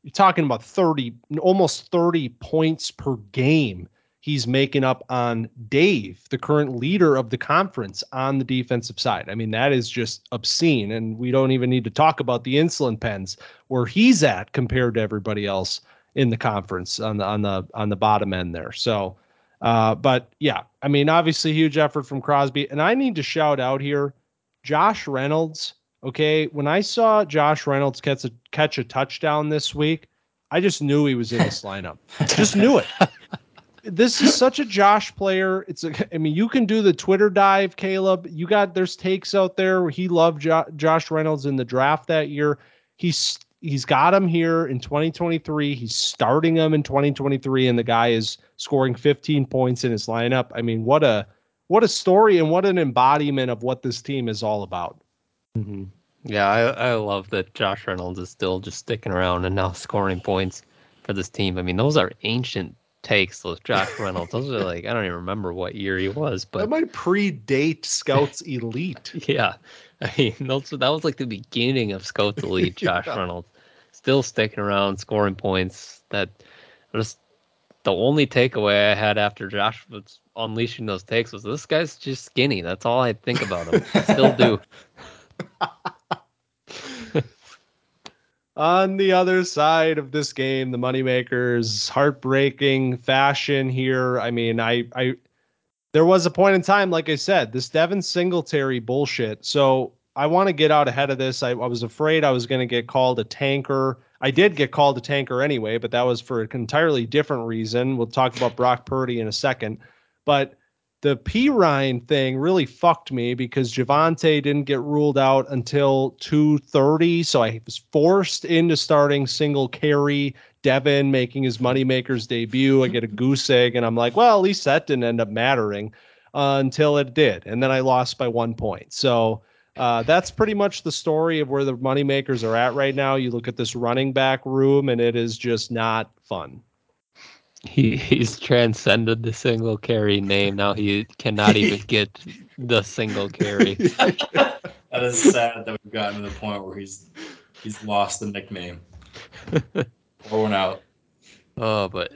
you're talking about thirty, almost thirty points per game he's making up on Dave, the current leader of the conference on the defensive side. I mean, that is just obscene, and we don't even need to talk about the insulin pens where he's at compared to everybody else in the conference on the on the on the bottom end there. So uh but yeah, I mean, obviously huge effort from Crosby. And I need to shout out here Josh Reynolds. Okay, when I saw Josh Reynolds catch a catch a touchdown this week, I just knew he was in this lineup. Just knew it. This is such a Josh player. It's a, I mean, you can do the Twitter dive, Caleb. You got there's takes out there where he loved Jo- Josh Reynolds in the draft that year. He's He's got him here in twenty twenty-three. He's starting him in twenty twenty-three, and the guy is scoring fifteen points in his lineup. I mean, what a what a story, and what an embodiment of what this team is all about. Mm-hmm. Yeah, I, I love that Josh Reynolds is still just sticking around and now scoring points for this team. I mean, those are ancient takes those Josh Reynolds. Those are like, I don't even remember what year he was, but that might predate Scouts Elite. Yeah, I mean, those, that was like the beginning of Scouts Elite. Josh yeah. Reynolds still sticking around, scoring points. That just the only takeaway I had after Josh was unleashing those takes was this guy's just skinny. That's all I think about him. I still do. On the other side of this game, the Moneymakers, heartbreaking fashion here. I mean, I, I, there was a point in time, like I said, this Devin Singletary bullshit. So I want to get out ahead of this. I, I was afraid I was going to get called a tanker. I did get called a tanker anyway, but that was for an entirely different reason. We'll talk about Brock Purdy in a second, but the Pirine thing really fucked me because Javonte didn't get ruled out until two thirty, so I was forced into starting single carry. Devin making his Moneymakers debut, I get a goose egg, and I'm like, well, at least that didn't end up mattering uh, until it did, and then I lost by one point. So uh, that's pretty much the story of where the Moneymakers are at right now. You look at this running back room, and it is just not fun. He he's transcended the single carry name. Now he cannot even get the single carry. That is sad that we've gotten to the point where he's he's lost the nickname. Pour one out. Oh, but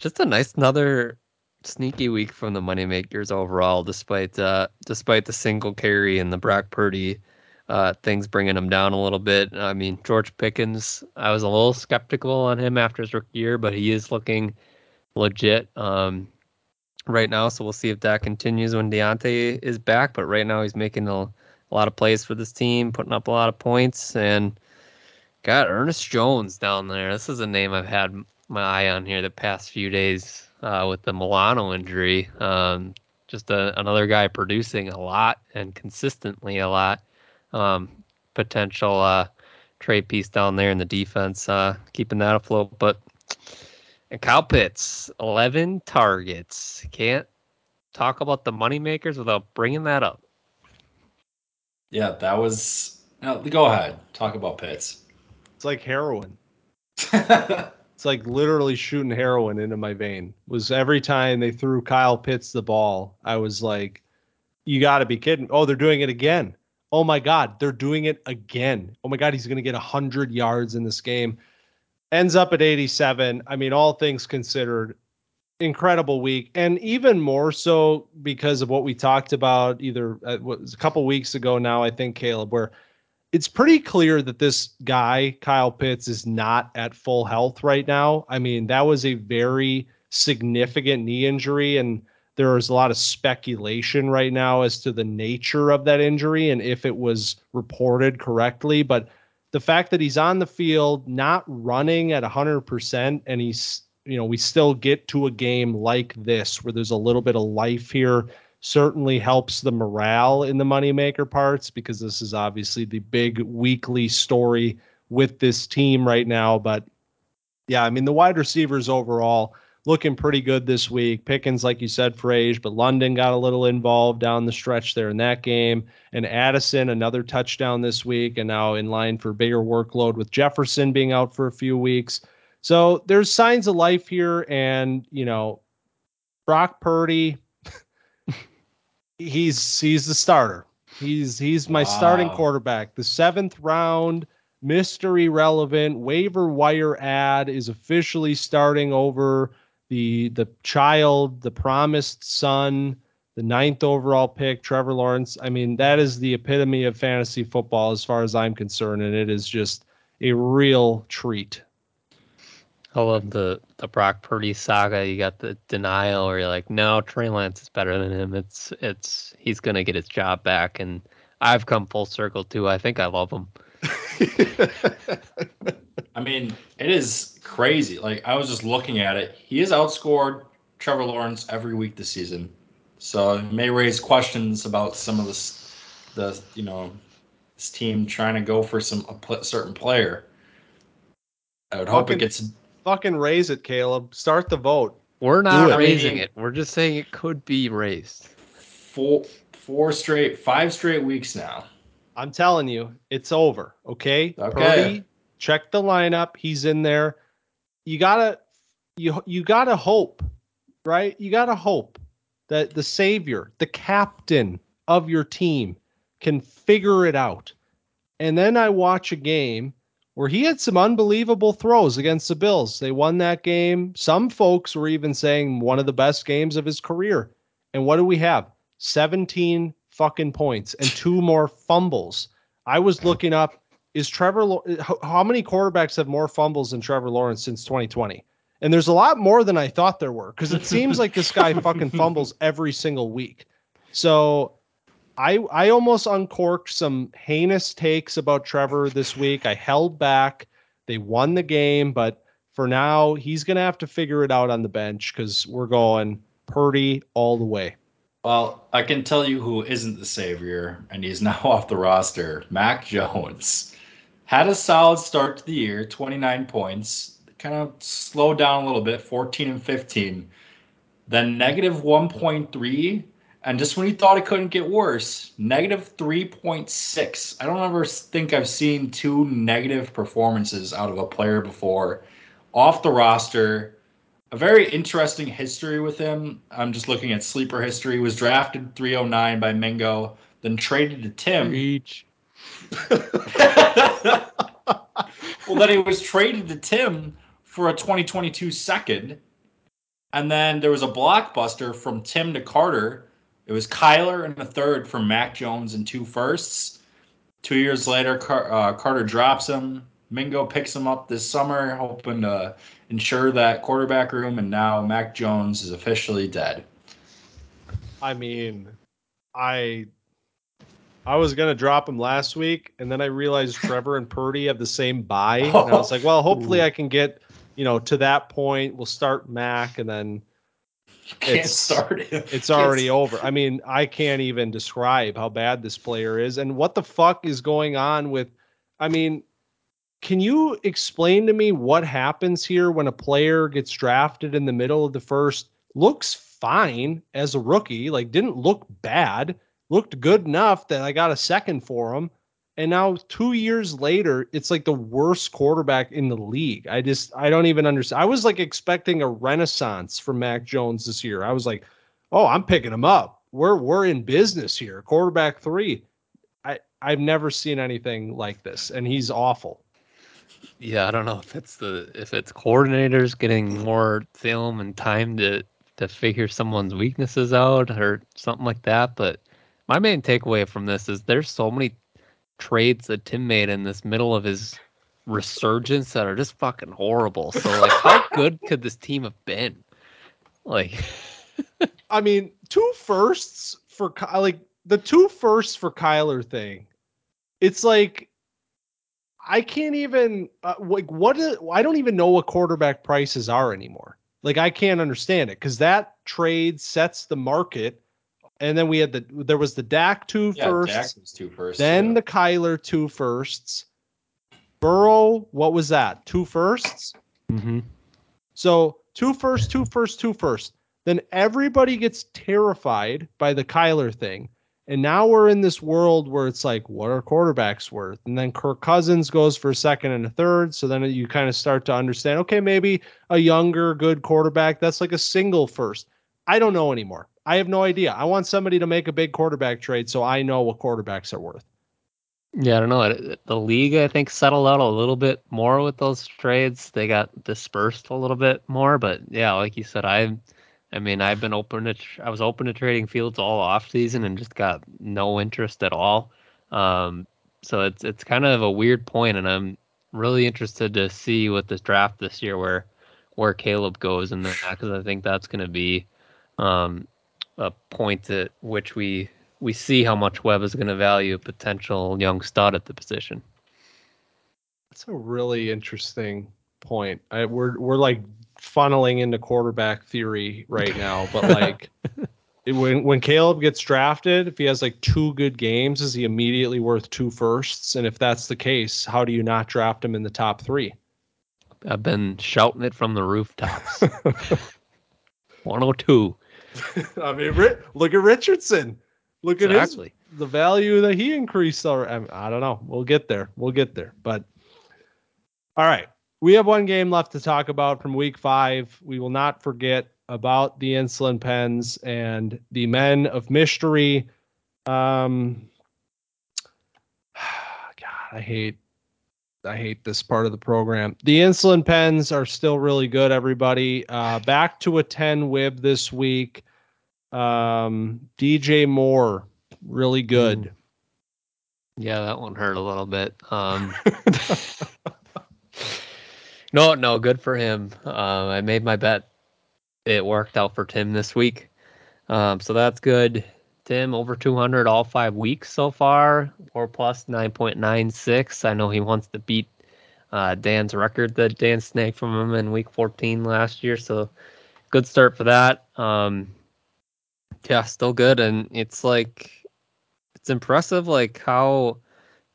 just a nice another sneaky week from the Moneymakers overall, despite uh despite the single carry and the Brock Purdy uh things bringing him down a little bit. I mean, George Pickens, I was a little skeptical on him after his rookie year, but he is looking legit um right now, so we'll see if that continues when Deontay is back. But right now he's making a, a lot of plays for this team, putting up a lot of points. And got Ernest Jones down there. This is a name I've had my eye on here the past few days uh with the Milano injury. Um just a, another guy producing a lot and consistently a lot. Um potential uh trade piece down there in the defense, uh keeping that afloat. But and Kyle Pitts, eleven targets. Can't talk about the Moneymakers without bringing that up. Yeah, that was... No, go ahead. Talk about Pitts. It's like heroin. It's like literally shooting heroin into my vein. It was every time they threw Kyle Pitts the ball, I was like, you got to be kidding. Oh, they're doing it again. Oh, my God, they're doing it again. Oh, my God, he's going to get one hundred yards in this game. Ends up at eighty-seven. I mean, all things considered, incredible week. And even more so because of what we talked about either uh, what was a couple weeks ago now, I think, Caleb, where it's pretty clear that this guy, Kyle Pitts, is not at full health right now. I mean, that was a very significant knee injury, and there is a lot of speculation right now as to the nature of that injury and if it was reported correctly. But the fact that he's on the field, not running at one hundred percent, and he's, you know, we still get to a game like this where there's a little bit of life here, certainly helps the morale in the Moneymaker parts, because this is obviously the big weekly story with this team right now. But yeah, I mean, the wide receivers overall looking pretty good this week. Pickens, like you said, for age, but London got a little involved down the stretch there in that game. And Addison, another touchdown this week, and now in line for bigger workload with Jefferson being out for a few weeks. So there's signs of life here. And, you know, Brock Purdy, he's he's the starter. He's he's my wow. starting quarterback. The seventh round mystery relevant waiver wire ad is officially starting over the the child, the promised son, the ninth overall pick, Trevor Lawrence. I mean, that is the epitome of fantasy football as far as I'm concerned, and it is just a real treat. I love the, the Brock Purdy saga. You got the denial where you're like, no, Trey Lance is better than him. It's it's he's going to get his job back, and I've come full circle too. I think I love him. I mean, it is crazy. Like, I was just looking at it. He has outscored Trevor Lawrence every week this season. So it may raise questions about some of this, the you know, this team trying to go for some a certain player. I would hope fucking, it gets fucking raise it, Caleb. Start the vote. We're not raising I mean, it. We're just saying it could be raised. Four, four straight, five straight weeks now. I'm telling you, it's over, okay? Okay. Purdy, check the lineup. He's in there. You got to you you gotta hope, right? You gotta hope that the savior, the captain of your team, can figure it out. And then I watch a game where he had some unbelievable throws against the Bills. They won that game. Some folks were even saying one of the best games of his career. And what do we have? seventeen fucking points and two more fumbles. I was looking up, is Trevor, how many quarterbacks have more fumbles than Trevor Lawrence since twenty twenty? And there's a lot more than I thought there were, because it seems like this guy fucking fumbles every single week. So I I almost uncorked some heinous takes about Trevor this week. I held back. They won the game, but for now, he's going to have to figure it out on the bench, because we're going Purdy all the way. Well, I can tell you who isn't the savior, and he's now off the roster. Mac Jones had a solid start to the year, twenty-nine points, kind of slowed down a little bit, fourteen and fifteen, then negative one point three. And just when you thought it couldn't get worse, negative three point six. I don't ever think I've seen two negative performances out of a player before. Off the roster, a very interesting history with him. I'm just looking at sleeper history. He was drafted three oh nine by Mingo, then traded to Tim. Reach. Well, then he was traded to Tim for a twenty twenty-two second. And then there was a blockbuster from Tim to Carter. It was Kyler and a third from Mac Jones and two firsts. Two years later, Car- uh, Carter drops him. Mingo picks him up this summer, hoping to ensure that quarterback room, and now Mac Jones is officially dead. I mean, I I was going to drop him last week, and then I realized Trevor and Purdy have the same bye. Oh. And I was like, well, hopefully Ooh. I can get, you know, to that point. We'll start Mac, and then You can't it's, start him. It's already over. I mean, I can't even describe how bad this player is and what the fuck is going on with. I mean, can you explain to me what happens here when a player gets drafted in the middle of the first, looks fine as a rookie, like didn't look bad, looked good enough that I got a second for him. And now two years later, it's like the worst quarterback in the league. I just, I don't even understand. I was like expecting a renaissance from Mac Jones this year. I was like, oh, I'm picking him up. We're, we're in business here. Quarterback three. I, I've never seen anything like this, and he's awful. Yeah. I don't know if it's the, if it's coordinators getting more film and time to, to figure someone's weaknesses out or something like that. But my main takeaway from this is there's so many trades that Tim made in this middle of his resurgence that are just fucking horrible. So like, how good could this team have been? Like, I mean, two firsts for like the two firsts for Kyler thing. It's like, I can't even uh, like what is, I don't even know what quarterback prices are anymore. Like, I can't understand it, because that trade sets the market. And then we had the, there was the Dak two yeah, firsts, Dak was two firsts, then yeah. the Kyler two firsts, Burrow. What was that? Two firsts. Mm-hmm. So two firsts, two firsts, two firsts. Then everybody gets terrified by the Kyler thing. And now we're in this world where it's like, what are quarterbacks worth? And then Kirk Cousins goes for a second and a third. So then you kind of start to understand, okay, maybe a younger, good quarterback. That's like a single first. I don't know anymore. I have no idea. I want somebody to make a big quarterback trade so I know what quarterbacks are worth. Yeah, I don't know. The league, I think, settled out a little bit more with those trades. They got dispersed a little bit more, but yeah, like you said, I, I mean, I've been open to, I was open to trading Fields all off season and just got no interest at all. Um, so it's it's kind of a weird point, and I'm really interested to see what this draft this year where where Caleb goes in that, because I think that's going to be. Um, a point at which we we see how much Webb is going to value a potential young stud at the position. That's a really interesting point. I, we're we're like funneling into quarterback theory right now, but like it, when when Caleb gets drafted, if he has like two good games, is he immediately worth two firsts? And if that's the case, how do you not draft him in the top three? I've been shouting it from the rooftops. one oh two. I mean, look at Richardson. Look at exactly. his the value that he increased. Already. I mean, I don't know. We'll get there. We'll get there. But all right, we have one game left to talk about from week five. We will not forget about the insulin pens and the men of mystery. Um, God, I hate, I hate this part of the program. The insulin pens are still really good. Everybody, uh, back to a ten whib this week. Um, D J Moore, really good. Mm. Yeah, that one hurt a little bit. Um, no, no, good for him. Uh, I made my bet. It worked out for Tim this week. Um, so that's good. Tim, over two hundred all five weeks so far, or plus nine point nine six. I know he wants to beat uh, Dan's record that Dan snagged from him in week fourteen last year. So good start for that. Um, yeah, still good. And it's like, it's impressive like how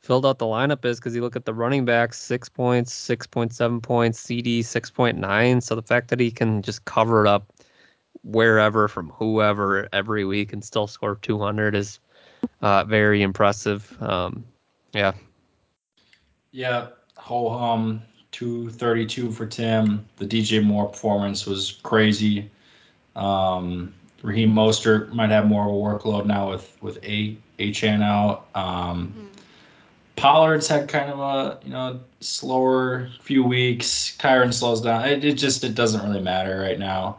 filled out the lineup is, because you look at the running backs, six points, six point seven points, C D, six point nine. So the fact that he can just cover it up wherever from whoever every week and still score two hundred is uh, very impressive. Um, yeah. Yeah. Whole um, two thirty-two for Tim. The D J Moore performance was crazy. Um, Raheem Mostert might have more of a workload now with, with eight. H N out. Um, mm-hmm. Pollard's had kind of a you know slower few weeks. Kyron slows down. It, it just it doesn't really matter right now.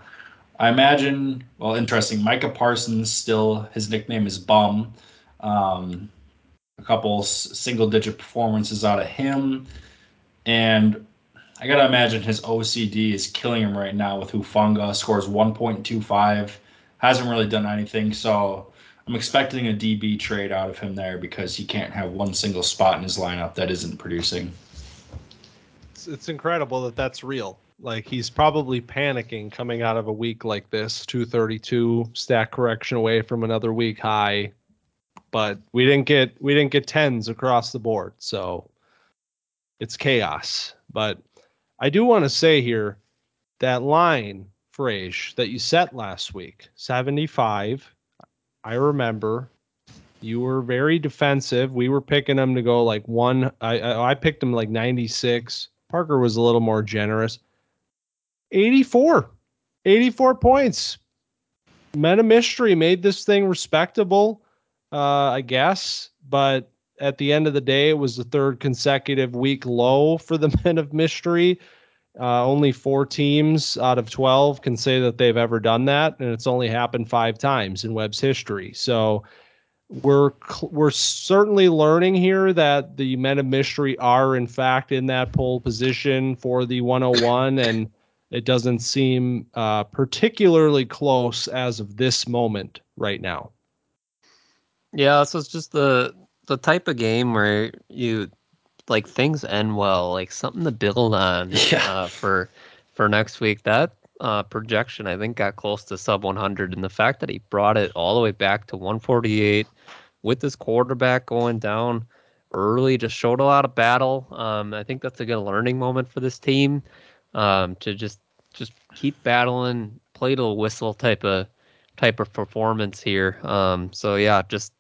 I imagine. Well, interesting. Micah Parsons still, his nickname is Bum. Um, a couple s- single digit performances out of him, and I gotta imagine his O C D is killing him right now with Hufanga. Scores one point two five. Hasn't really done anything so. I'm expecting a D B trade out of him there because he can't have one single spot in his lineup that isn't producing. It's, it's incredible that that's real. Like, he's probably panicking coming out of a week like this, two thirty-two stack correction away from another week high, but we didn't get, we didn't get tens across the board. So it's chaos, but I do want to say here that line, Frage, that you set last week, seventy-five, I remember you were very defensive. We were picking them to go like one. I, I picked them like ninety-six. Parker was a little more generous. eighty-four, eighty-four points. Men of mystery made this thing respectable, uh, I guess. But at the end of the day, it was the third consecutive week low for the men of mystery. Uh, only four teams out of twelve can say that they've ever done that, and it's only happened five times in Webb's history. So we're we're certainly learning here that the men of mystery are, in fact, in that pole position for the one oh one, and it doesn't seem uh, particularly close as of this moment right now. Yeah, so it's just the the type of game where you – like things end well, like something to build on yeah. uh, for for next week. That uh, projection, I think, got close to sub one hundred, and the fact that he brought it all the way back to one forty-eight with his quarterback going down early just showed a lot of battle. Um, I think that's a good learning moment for this team um, to just just keep battling, play to a whistle type of type of performance here. Um, so yeah, just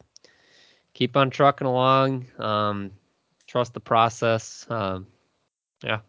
keep on trucking along. Um, Trust the process. Um, yeah.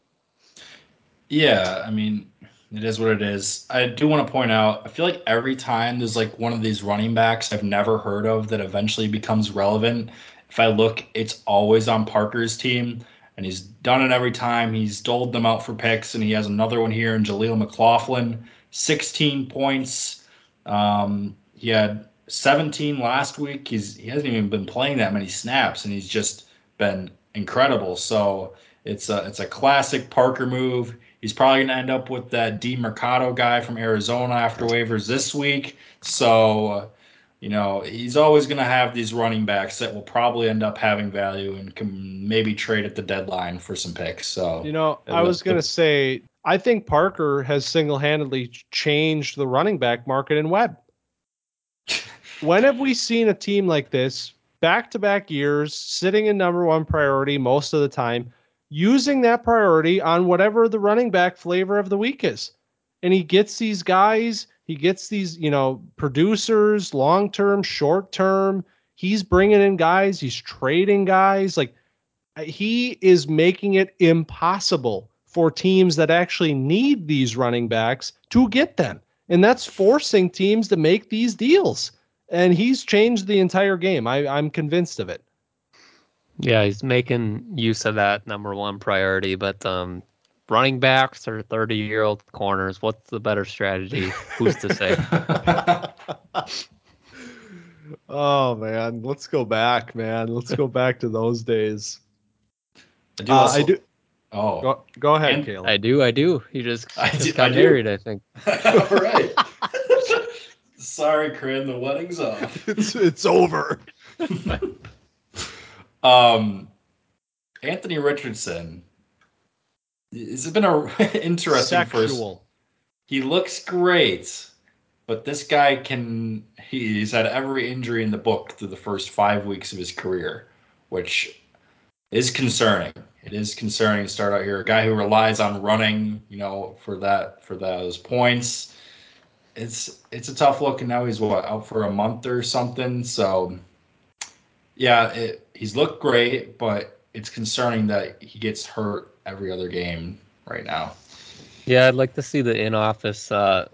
Yeah. I mean, it is what it is. I do want to point out, I feel like every time there's like one of these running backs I've never heard of that eventually becomes relevant. If I look, it's always on Parker's team, and he's done it every time. He's doled them out for picks, and he has another one here in Jaleel McLaughlin, sixteen points. Um, he had seventeen last week. He's, he hasn't even been playing that many snaps, and he's just been incredible. So it's a, it's a classic Parker move. He's probably going to end up with that D Mercado guy from Arizona after waivers this week. So, you know, he's always going to have these running backs that will probably end up having value and can maybe trade at the deadline for some picks. So, you know, I was going to say, I think Parker has single-handedly changed the running back market in Webb. When have we seen a team like this? Back-to-back years, sitting in number one priority most of the time, using that priority on whatever the running back flavor of the week is. And he gets these guys, he gets these, you know, producers, long-term, short-term. He's bringing in guys, he's trading guys. Like, he is making it impossible for teams that actually need these running backs to get them. And that's forcing teams to make these deals. And he's changed the entire game. I, I'm convinced of it. Yeah, he's making use of that number one priority. But um, running backs or thirty-year-old corners, what's the better strategy? Who's to say? Oh, man. Let's go back, man. Let's go back to those days. I do. Uh, also- I do- Oh, go, go ahead, and Caleb. I do, I do. You just, I just do, got I married, I think. All right. Sorry, Corinne, the wedding's off. It's it's over. um, Anthony Richardson. It's been a interesting Sexual. first. He looks great, but this guy can. He's had every injury in the book through the first five weeks of his career, which is concerning. It is concerning to start out here. A guy who relies on running, you know, for that for those points. It's it's a tough look, and now he's what, out for a month or something. So, yeah, it, he's looked great, but it's concerning that he gets hurt every other game right now. Yeah, I'd like to see the in-office uh,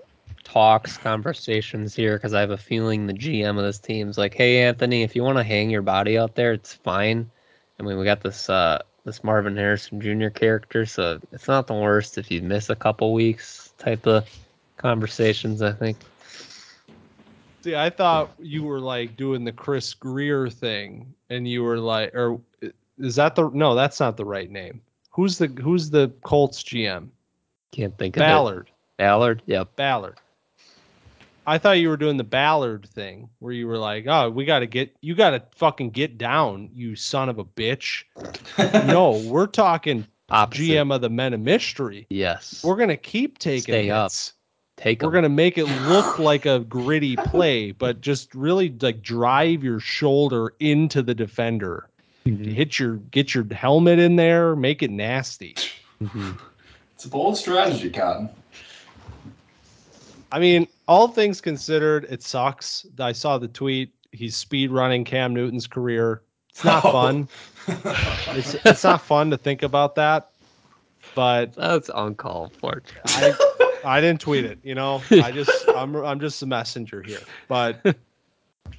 talks, conversations here, because I have a feeling the G M of this team's like, "Hey, Anthony, if you want to hang your body out there, it's fine. I mean, we got this." Uh, This Marvin Harrison Junior character, so it's not the worst if you miss a couple weeks type of conversations, I think. See, I thought you were like doing the Chris Greer thing, and you were like, or is that the, no, that's not the right name. Who's the, who's the Colts G M? Can't think of it. Ballard. Ballard, yep. Ballard. I thought you were doing the Ballard thing where you were like, oh, we got to get, you got to fucking get down, you son of a bitch. No, we're talking Opposite. G M of the Men of Mystery. Yes. We're going to keep taking Stay hits. Up. Take we're going to make it look like a gritty play, but just really like drive your shoulder into the defender. Mm-hmm. Hit your, get your helmet in there, make it nasty. Mm-hmm. It's a bold strategy, Cotton. I mean, all things considered, it sucks. I saw the tweet. He's speed running Cam Newton's career. It's not oh. fun. it's, it's not fun to think about that. But that's uncalled for. I, I didn't tweet it. You know, I just I'm I'm just a messenger here. But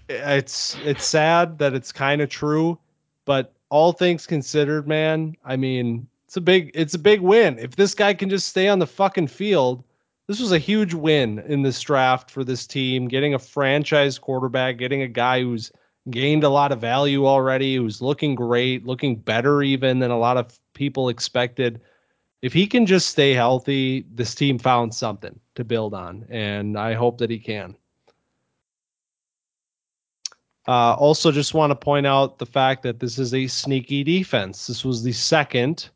it's it's sad that it's kind of true. But all things considered, man, I mean, it's a big it's a big win if this guy can just stay on the fucking field. This was a huge win in this draft for this team, getting a franchise quarterback, getting a guy who's gained a lot of value already, who's looking great, looking better even than a lot of people expected. If he can just stay healthy, this team found something to build on, and I hope that he can. Uh, also, just want to point out the fact that this is a sneaky defense. This was the second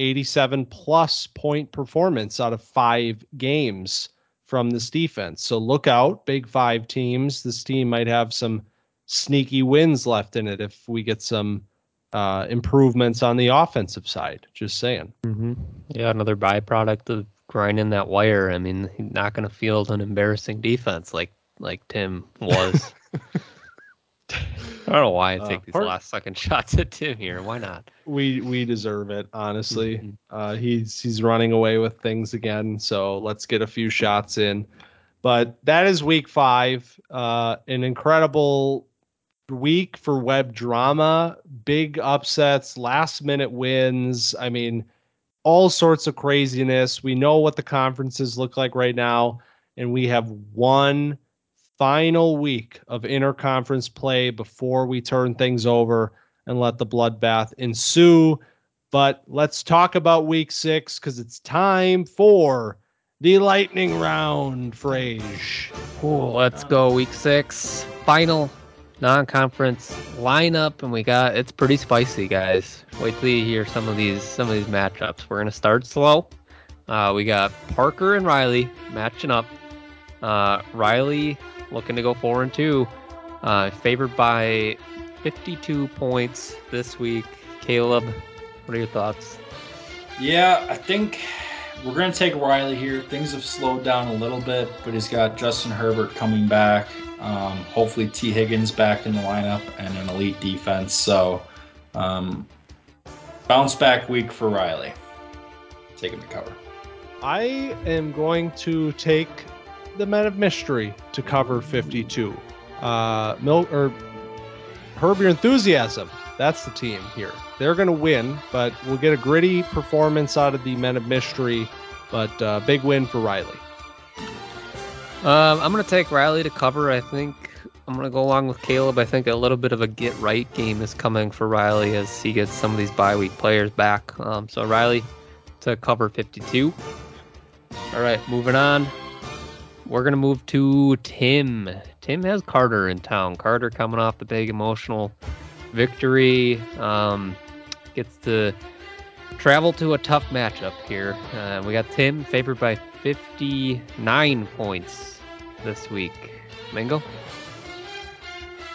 eighty-seven plus point performance out of five games from this defense. So look out, Big Five teams. This team might have some sneaky wins left in it if we get some uh, improvements on the offensive side. Just saying. Mm-hmm. Yeah, another byproduct of grinding that wire. I mean, not going to field an embarrassing defense like like Tim was. I don't know why I take uh, these part, last second shots at Tim here. Why not? We we deserve it, honestly. Mm-hmm. Uh, he's he's running away with things again, so let's get a few shots in. But that is week five. Uh, an incredible week for web drama. Big upsets, last-minute wins. I mean, all sorts of craziness. We know what the conferences look like right now, and we have one final week of interconference play before we turn things over and let the bloodbath ensue. But let's talk about week six because it's time for the lightning round, Frage. Cool. Let's go week six. Final non-conference lineup, and we got it's pretty spicy, guys. Wait till you hear some of these some of these matchups. We're gonna start slow. Uh, we got Parker and Riley matching up. Uh, Riley looking to go four and two, uh, favored by fifty-two points this week. Caleb, what are your thoughts? Yeah, I think we're going to take Riley here. Things have slowed down a little bit, but he's got Justin Herbert coming back. Um, hopefully T Higgins back in the lineup and an elite defense. So um, bounce back week for Riley. take him to cover. I am going to take the Men of Mystery to cover fifty-two. Uh, Mil- or Herb Your Enthusiasm. That's the team here. They're going to win, but we'll get a gritty performance out of the Men of Mystery. But uh, big win for Riley. Um, I'm going to take Riley to cover, I think. I'm going to go along with Caleb. I think a little bit of a get-right game is coming for Riley as he gets some of these bye week players back. Um, so Riley to cover fifty-two. All right, moving on. We're going to move to Tim. Tim has Carter in town. Carter coming off the big emotional victory. Um, gets to travel to a tough matchup here. Uh, we got Tim favored by fifty-nine points this week. Mingo?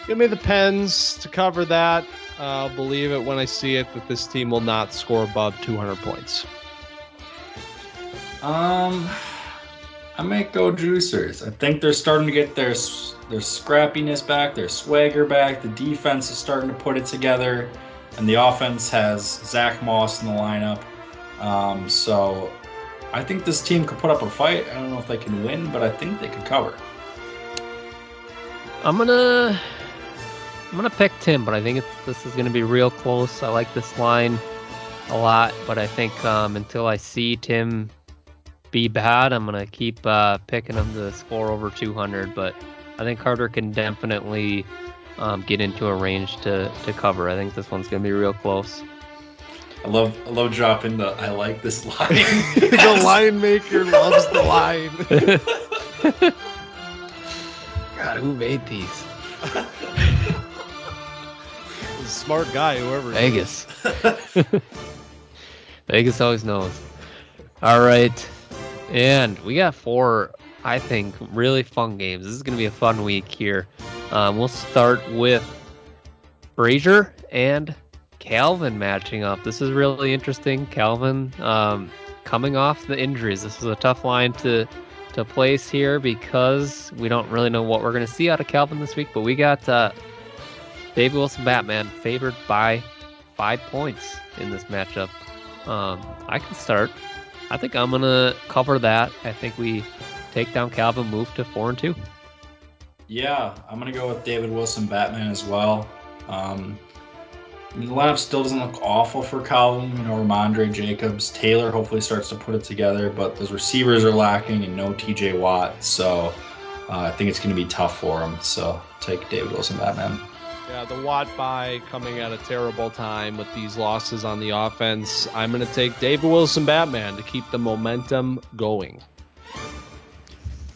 Give me the Pens to cover that. I'll uh, believe it when I see it that this team will not score above two hundred points. Um, I might go Juicers. I think they're starting to get their their scrappiness back, their swagger back. The defense is starting to put it together, and the offense has Zach Moss in the lineup. Um, so I think this team could put up a fight. I don't know if they can win, but I think they can cover. I'm gonna. I'm going to pick Tim, but I think it's, this is going to be real close. I like this line a lot, but I think um, until I see Tim be bad, I'm going to keep uh, picking him to score over two hundred. But I think Carter can definitely um, get into a range to, to cover. I think this one's going to be real close. I love, I love dropping the I like this line. The line maker loves the line. God, who made these? Smart guy, whoever. Vegas. Vegas always knows. All right. And we got four, I think, really fun games. This is going to be a fun week here. Um, we'll start with Brazier and Calvin matching up. This is really interesting. Calvin um, coming off the injuries. This is a tough line to, to place here because we don't really know what we're going to see out of Calvin this week, but we got... Uh, David Wilson, Batman, favored by five points in this matchup. Um, I can start. I think I'm going to cover that. I think we take down Calvin, move to four and two. Yeah, I'm going to go with David Wilson, Batman as well. Um, I mean, the lineup still doesn't look awful for Calvin. You know, Ramondre, Jacobs, Taylor hopefully starts to put it together, but those receivers are lacking and no T J Watt. So uh, I think it's going to be tough for him. So take David Wilson, Batman. Yeah, the Watt bye coming at a terrible time with these losses on the offense. I'm going to take David Wilson, Batman, to keep the momentum going.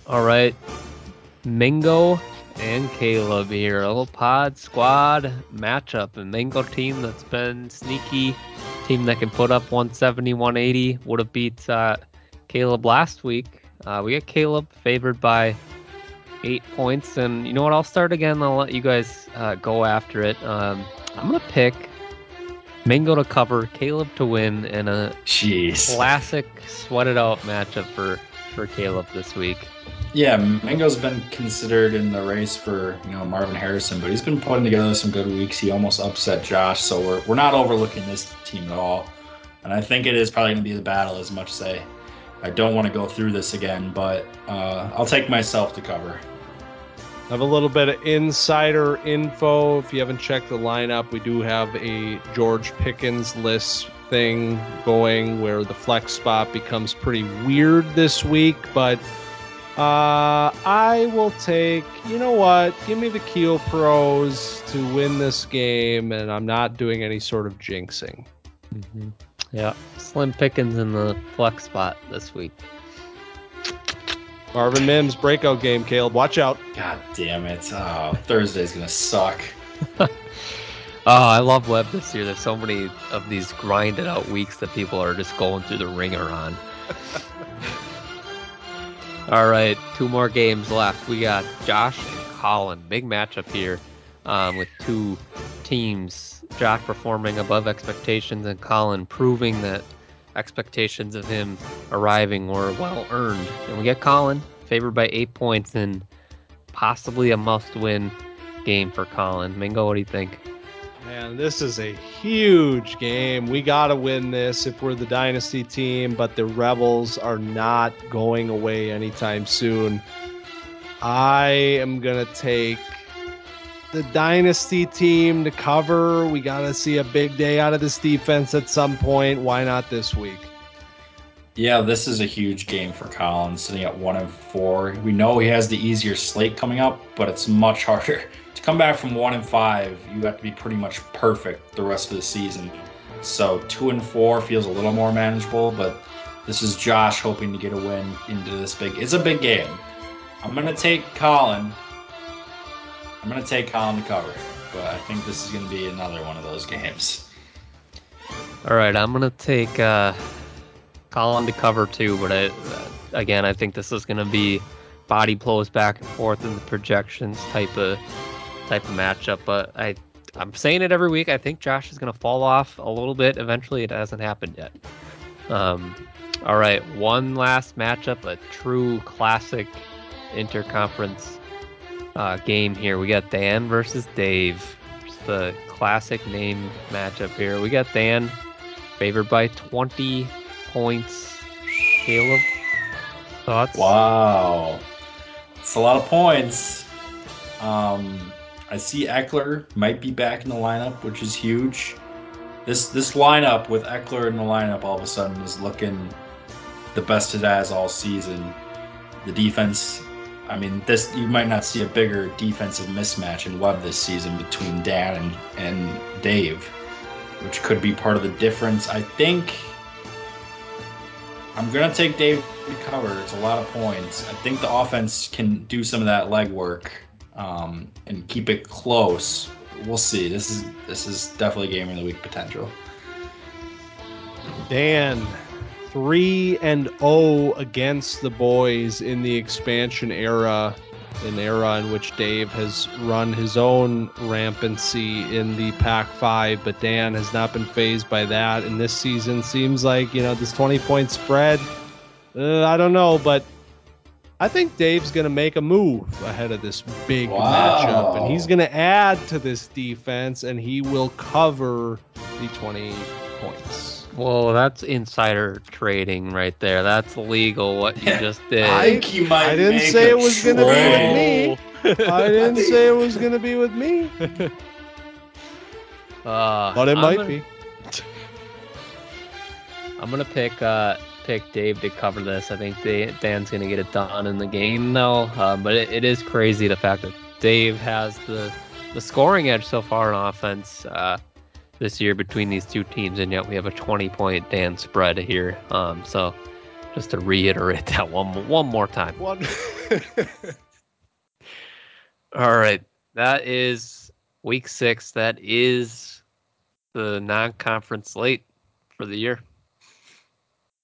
All right. Mingo and Caleb here. A little pod squad matchup. A Mingo team that's been sneaky. Team that can put up one seventy, one eighty. Would have beat uh, Caleb last week. Uh, we got Caleb favored by... eight points, and you know what? I'll start again. I'll let you guys uh, go after it. Um, I'm gonna pick Mingo to cover, Caleb to win, and a Jeez. classic sweated-out matchup for, for Caleb this week. Yeah, Mingo's been considered in the race for you know Marvin Harrison, but he's been putting together some good weeks. He almost upset Josh, so we're we're not overlooking this team at all. And I think it is probably gonna be the battle as much as I, I don't want to go through this again, but uh, I'll take myself to cover. I have a little bit of insider info. If you haven't checked the lineup, we do have a George Pickens list thing going where the flex spot becomes pretty weird this week. But uh, I will take, you know what? Give me the Keel Pros to win this game, and I'm not doing any sort of jinxing. Mm-hmm. Yeah, slim pickings in the flex spot this week. Marvin Mims breakout game, Caleb. Watch out. God damn it. Oh, Thursday's going to suck. Oh, I love Webb this year. There's so many of these grinded out weeks that people are just going through the ringer on. All right, two more games left. We got Josh and Colin. Big matchup here um, with two teams. Josh performing above expectations and Colin proving that expectations of him arriving were well earned. And we get Colin favored by eight points and possibly a must-win game for Colin. Mingo, what do you think? Man, this is a huge game. We got to win this if we're the dynasty team, but the Rebels are not going away anytime soon. I am going to take the dynasty team to cover. We got to see a big day out of this defense at some point. Why not this week? Yeah, this is a huge game for Collins, sitting at one and four. We know he has the easier slate coming up, but it's much harder. To come back from one and five, you have to be pretty much perfect the rest of the season. So two and four feels a little more manageable, but this is Josh hoping to get a win into this big. It's a big game. I'm going to take Colin. I'm going to take Colin to cover, but I think this is going to be another one of those games. All right, I'm going to take uh, Colin to cover too, but I, again, I think this is going to be body blows back and forth in the projections type of type of matchup, but I, I'm saying it every week. I think Josh is going to fall off a little bit eventually. It hasn't happened yet. Um, all right, one last matchup, a true classic interconference uh, game here. We got Dan versus Dave. It's the classic name matchup here. We got Dan favored by twenty points. Caleb, thoughts? Wow. It's a lot of points. Um... I see Eckler might be back in the lineup, which is huge. This this lineup with Eckler in the lineup all of a sudden is looking the best it has all season. The defense, I mean, this you might not see a bigger defensive mismatch in Webb this season between Dan and, and Dave, which could be part of the difference. I think I'm going to take Dave to cover. It's a lot of points. I think the offense can do some of that legwork. Um, and keep it close. We'll see. This is this is definitely game of the week potential. Dan, three and zero against the boys in the expansion era, an era in which Dave has run his own rampancy in the Pac five, but Dan has not been fazed by that. And this season seems like you know this twenty-point spread. Uh, I don't know, but. I think Dave's going to make a move ahead of this big wow. matchup, and he's going to add to this defense, and he will cover the twenty points. Well, that's insider trading right there. That's illegal, what you just did. I think you might I didn't make say it was going to be with me. I didn't I say it was going to be with me. Uh, but it I'm might gonna, be. I'm going to pick... Uh, pick Dave to cover this. I think they, Dan's going to get it done in the game, though. Uh, but it, it is crazy the fact that Dave has the the scoring edge so far in offense uh, this year between these two teams, and yet we have a twenty-point Dan spread here. Um, so just to reiterate that one one more time. One. All right, that is week six. That is the non-conference slate for the year.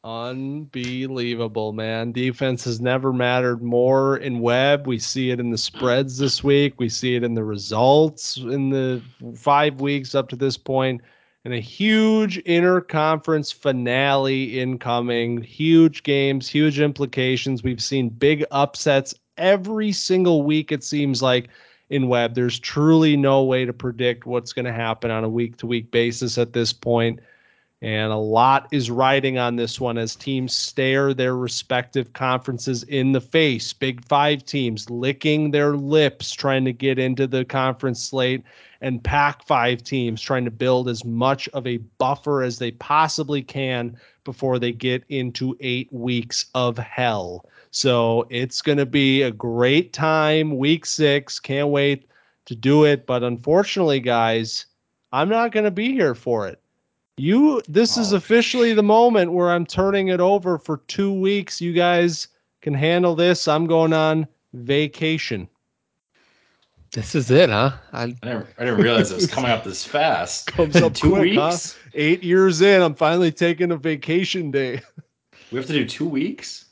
Unbelievable, man. Defense has never mattered more in Webb. We see it in the spreads this week. We see it in the results in the five weeks up to this point. And a huge interconference finale incoming. Huge games, huge implications. We've seen big upsets every single week, it seems like, in Webb. There's truly no way to predict what's going to happen on a week-to-week basis at this point. And a lot is riding on this one as teams stare their respective conferences in the face. Big Five teams licking their lips trying to get into the conference slate, and Pac five teams trying to build as much of a buffer as they possibly can before they get into eight weeks of hell. So it's going to be a great time, week six. Can't wait to do it. But unfortunately, guys, I'm not going to be here for it. You, this is officially the moment where I'm turning it over for two weeks. You guys can handle this. I'm going on vacation. This is it, huh? I, I, didn't, I didn't realize it was coming up this fast. Comes up two quick, weeks. Huh? Eight years in, I'm finally taking a vacation day. We have to do two weeks?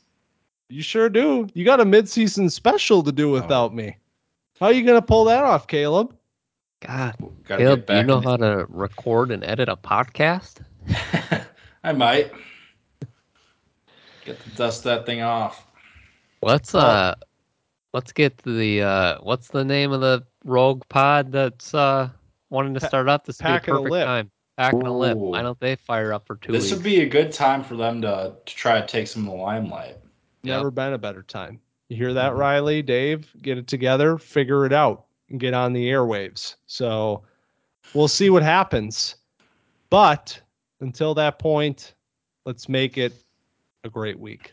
You sure do. You got a midseason special to do without oh. me. How are you going to pull that off, Caleb? God, Caleb, do you know how to record and edit a podcast? I might. Get to dust that thing off. Let's uh, oh. let's get to the uh, what's the name of the rogue pod that's uh wanting to start off this pack would be a perfect time. Pack and a lip. Why don't they fire up for two this weeks? This would be a good time for them to, to try to take some of the limelight. Yep. Never been a better time. You hear that, mm-hmm. Riley, Dave? Get it together, figure it out, and get on the airwaves. So we'll see what happens. But until that point, let's make it a great week.